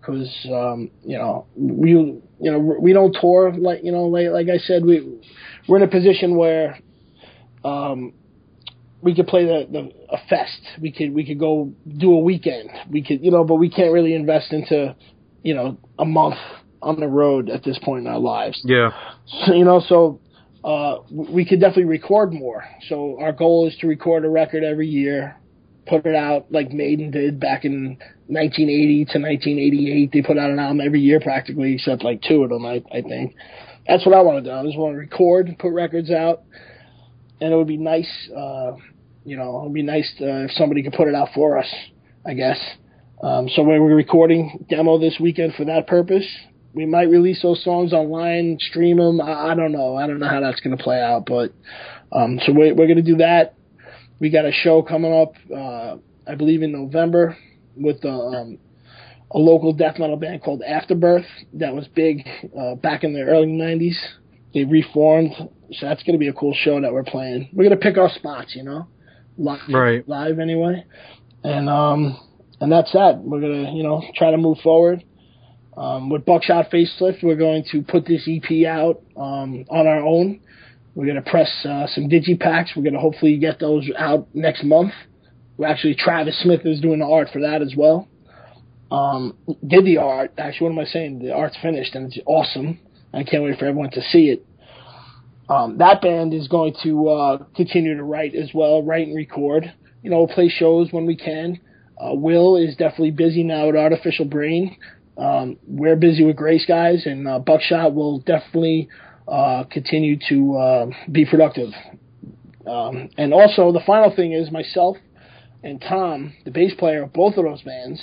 Because, you know, we don't tour. Like I said, we're in a position where we could play a fest. We could go do a weekend. We could, you know, but we can't really invest into, you know, a month on the road at this point in our lives. Yeah. So, you know, so... we could definitely record more. So our goal is to record a record every year, put it out like Maiden did back in 1980 to 1988. They put out an album every year practically, except like 2 of them, I think. That's what I want to do. I just want to record, put records out, and it would be nice, you know, it would be nice if somebody could put it out for us, I guess. So we're recording demo this weekend for that purpose. we might release those songs online, stream them. I don't know. I don't know how that's going to play out, but so we're going to do that. We got a show coming up, I believe in November, with a local death metal band called Afterbirth that was big back in the early 90s. They reformed, so that's going to be a cool show that we're playing. We're going to pick our spots, you know, live anyway. And that's that. We're going to, you know, try to move forward. With Buckshot Facelift, we're going to put this EP out on our own. We're going to press some digipacks. We're going to hopefully get those out next month. We're actually, Travis Smith is doing the art for that as well. Did the art. Actually, what am I saying? The art's finished, and it's awesome. I can't wait for everyone to see it. That band is going to continue to write as well, write and record. You know, play shows when we can. Will is definitely busy now at Artificial Brain. We're busy with Grey Skies, and Buckshot will definitely continue to be productive. And also, the final thing is myself and Tom, the bass player of both of those bands,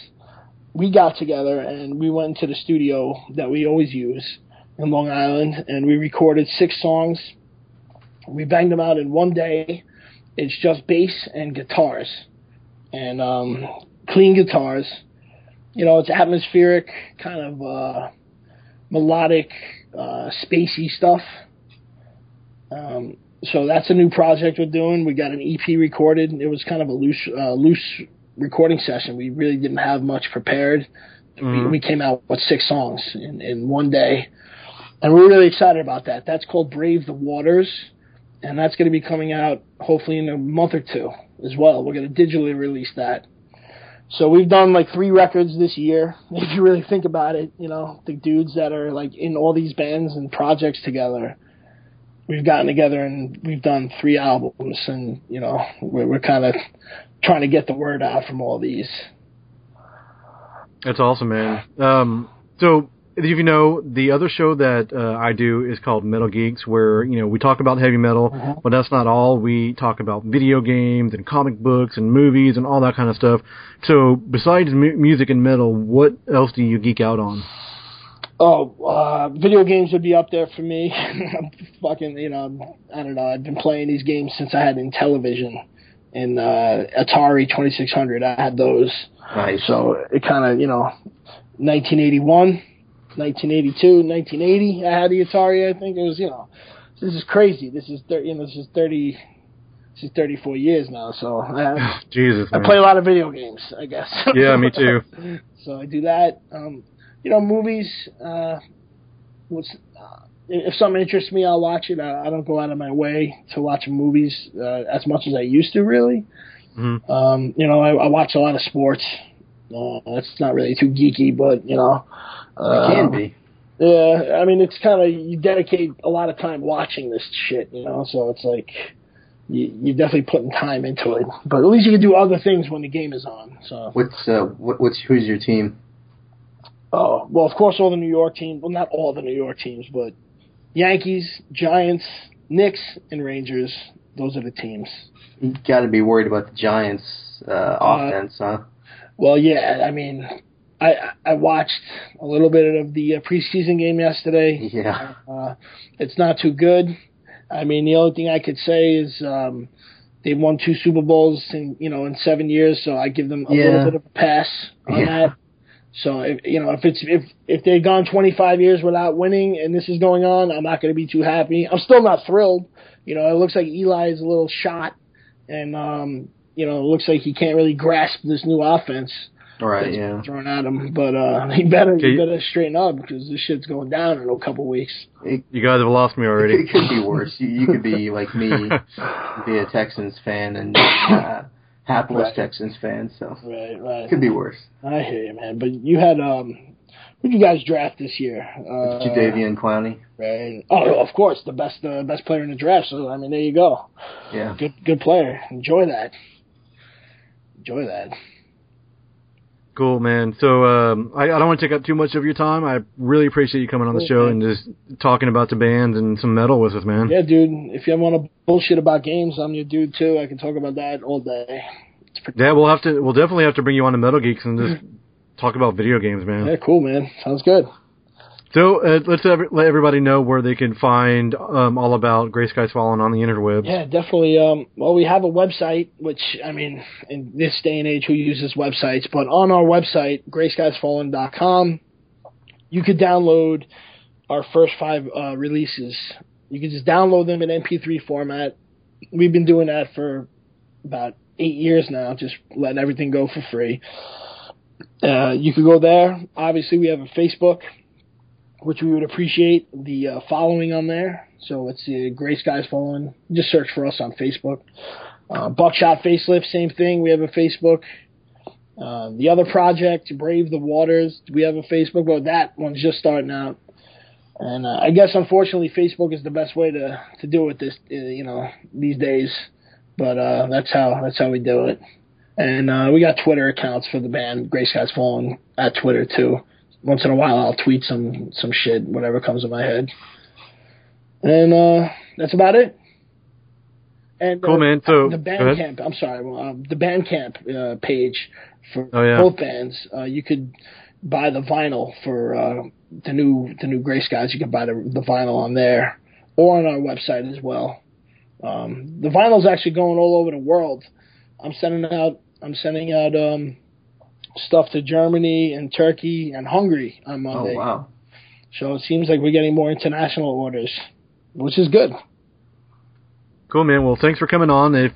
we got together and we went to the studio that we always use in Long Island, and we recorded 6 songs. We banged them out in one day. It's just bass and guitars, and clean guitars. You know, it's atmospheric, kind of melodic, spacey stuff. So that's a new project we're doing. We got an EP recorded. It was kind of a loose recording session. We really didn't have much prepared. Mm-hmm. We came out with 6 songs in one day, and we're really excited about that. That's called Brave the Waters, and that's going to be coming out hopefully in a month or two as well. We're going to digitally release that. So we've done like 3 records this year. If you really think about it, you know, the dudes that are like in all these bands and projects together, we've gotten together and we've done 3 albums, and, you know, we're kind of trying to get the word out from all these. That's awesome, man. So if you know, the other show that I do is called Metal Geeks, where, you know, we talk about heavy metal, mm-hmm. but that's not all. We talk about video games and comic books and movies and all that kind of stuff. So besides music and metal, what else do you geek out on? Oh, video games would be up there for me. I'm fucking, you know, I don't know. I've been playing these games since I had Intellivision and Atari 2600. I had those. Nice. So it kind of, you know, 1981. 1982, 1980, I had the Atari, I think. It was, you know, this is crazy. This is, you know, this is 34 years now, so Jesus, I play a lot of video games, I guess. Yeah, me too. So I do that. You know, movies, if something interests me, I'll watch it. I don't go out of my way to watch movies as much as I used to, really. Mm-hmm. You know, I watch a lot of sports. That's not really too geeky, but, you know. It can be. Yeah, I mean, it's kind of, you dedicate a lot of time watching this shit, you know, so it's like, you're definitely putting time into it. But at least you can do other things when the game is on. So who's your team? Oh, well, of course all the New York teams, well, not all the New York teams, but Yankees, Giants, Knicks, and Rangers, those are the teams. You got to be worried about the Giants offense, huh? Well, yeah, I mean, I watched a little bit of the preseason game yesterday. Yeah. It's not too good. I mean, the only thing I could say is they've won 2 Super Bowls in 7 years, so I give them a little bit of a pass on that. So, if they've gone 25 years without winning and this is going on, I'm not going to be too happy. I'm still not thrilled. You know, it looks like Eli is a little shot, and you know, it looks like he can't really grasp this new offense. All right, that's thrown at him, but he better straighten up because this shit's going down in a couple weeks. You guys have lost me already. It could be worse. You could be like me, be a Texans fan and hapless Texans fan. So right, could be worse. I hear you, man. But you had who did you guys draft this year? Jadeveon Clowney. Right. Oh, of course, the best player in the draft. So I mean, there you go. Yeah. Good player. Enjoy that. Cool, man. So I don't want to take up too much of your time. I really appreciate you coming on the show and just talking about the bands and some metal with us, man. Yeah, dude. If you ever want to bullshit about games, I'm your dude too. I can talk about that all day. Yeah, we'll definitely have to bring you on to Metal Geeks and just talk about video games, man. Yeah, cool, man. Sounds good. So let's let everybody know where they can find all about Grey Skies Fallen on the interwebs. Yeah, definitely. Well, we have a website, which, I mean, in this day and age, who uses websites? But on our website, greyskiesfallen.com, you could download our first 5 releases. You can just download them in MP3 format. We've been doing that for about 8 years now, just letting everything go for free. You could go there. Obviously, we have a Facebook, which we would appreciate the following on there. So it's Grey Skies Fallen. Just search for us on Facebook. Buckshot Facelift, same thing. We have a Facebook. The other project, Brave the Waters, we have a Facebook. Well, that one's just starting out. And I guess, unfortunately, Facebook is the best way to do it this, you know, these days. But that's how we do it. And we got Twitter accounts for the band, Grey Skies Fallen, at Twitter, too. Once in a while, I'll tweet some shit, whatever comes to my head. And that's about it. And cool, man. So the Bandcamp, I'm sorry, the Bandcamp page for both bands. You could buy the vinyl for the new Grey Skies. You can buy the vinyl on there or on our website as well. The vinyl's actually going all over the world. I'm sending out stuff to Germany and Turkey and Hungary on Monday. Oh, wow. So it seems like we're getting more international orders, which is good. Cool, man. Well, thanks for coming on. If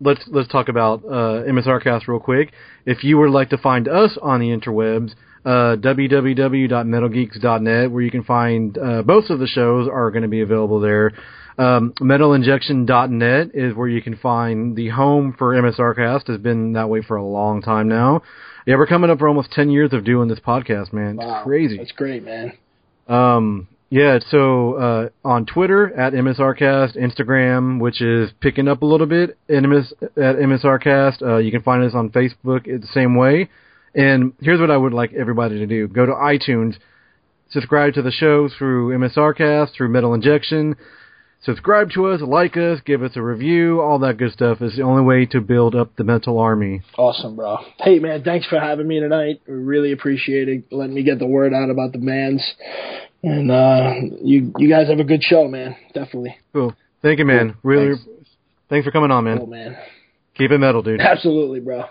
let's talk about MSRcast real quick. If you would like to find us on the interwebs, www.metalgeeks.net, where you can find both of the shows are going to be available there. Metalinjection.net is where you can find the home for MSRcast. Has been that way for a long time now. Yeah, we're coming up for almost 10 years of doing this podcast, man. Wow, it's crazy. That's great, man. Yeah, so on Twitter, at MSRcast, Instagram, which is picking up a little bit, at MSRcast. You can find us on Facebook the same way. And here's what I would like everybody to do. Go to iTunes, subscribe to the show through MSRcast, through Metal Injection. Subscribe to us, like us, give us a review, all that good stuff is the only way to build up the mental army. Awesome, bro. Hey, man, thanks for having me tonight. We really appreciate it, letting me get the word out about the bands. And you guys have a good show, man. Definitely. Cool. Thank you, man. Cool. Really, thanks for coming on, man. Cool, man. Keep it metal, dude. Absolutely, bro.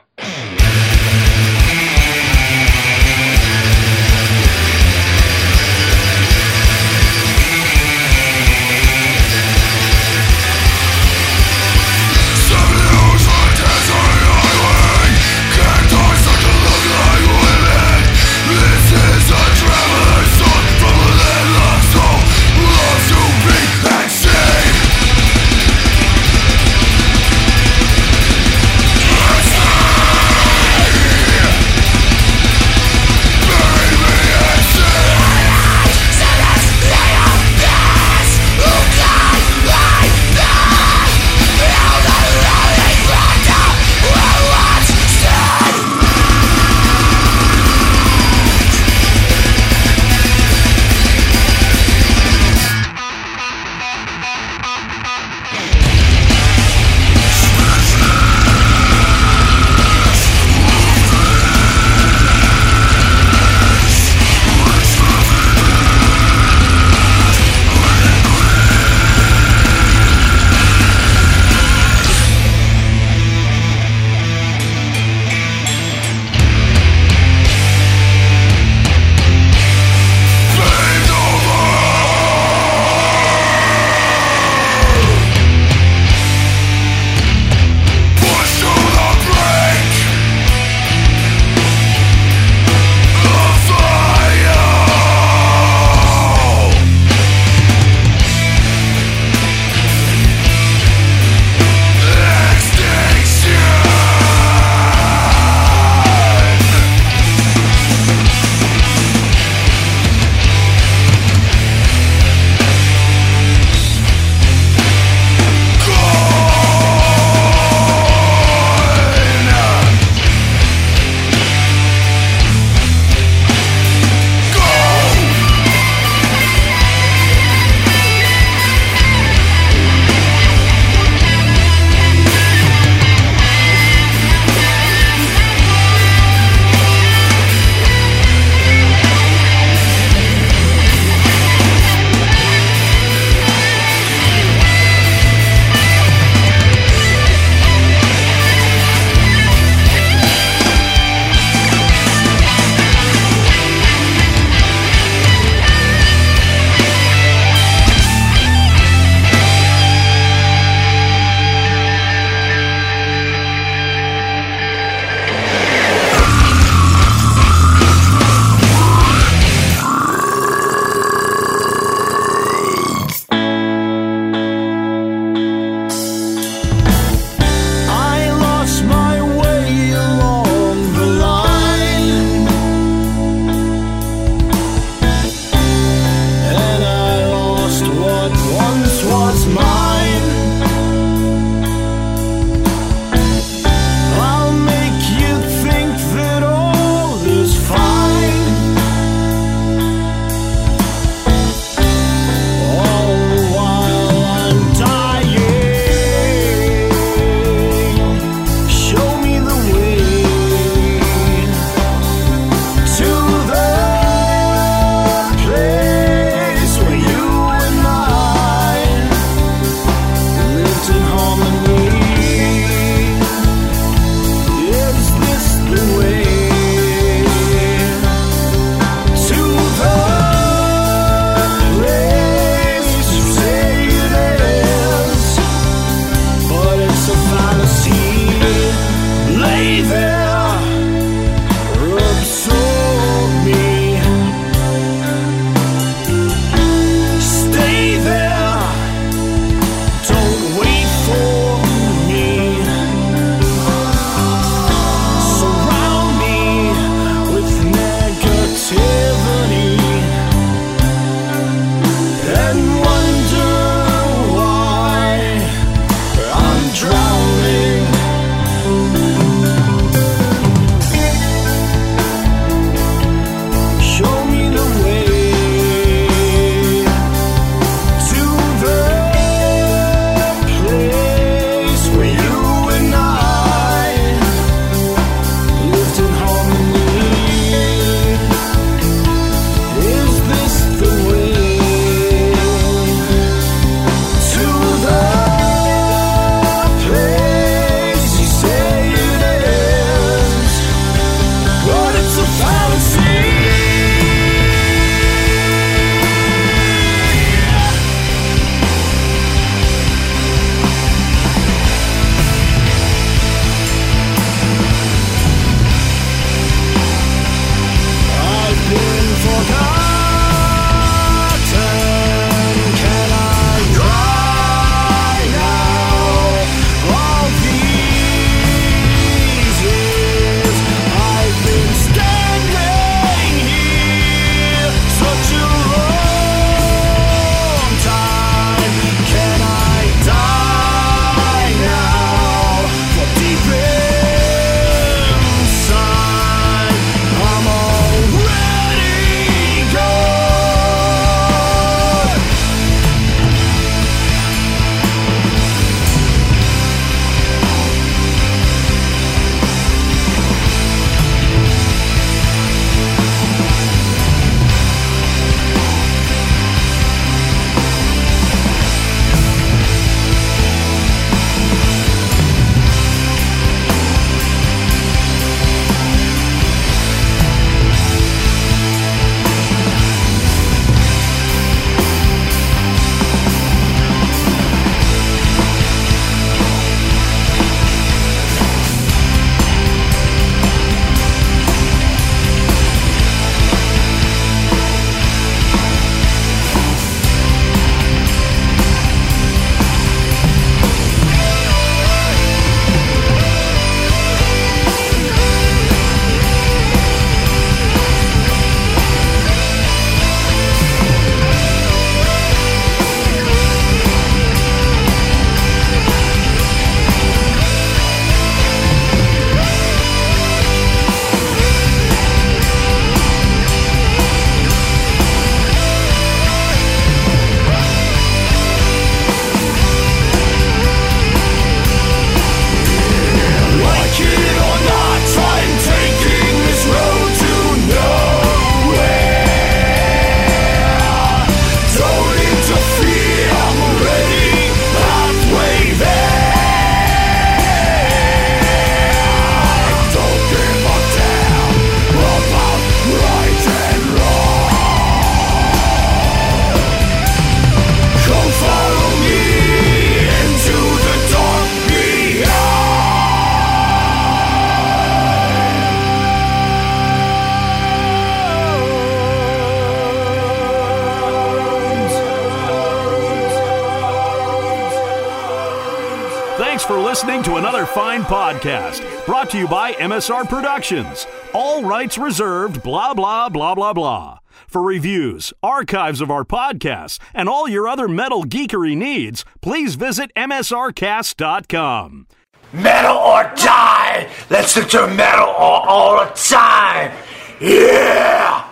for listening to another fine podcast brought to you by MSR Productions. All rights reserved, blah, blah, blah, blah, blah. For reviews, archives of our podcasts, and all your other metal geekery needs, please visit msrcast.com. Metal or die! Let's get to metal all the time! Yeah!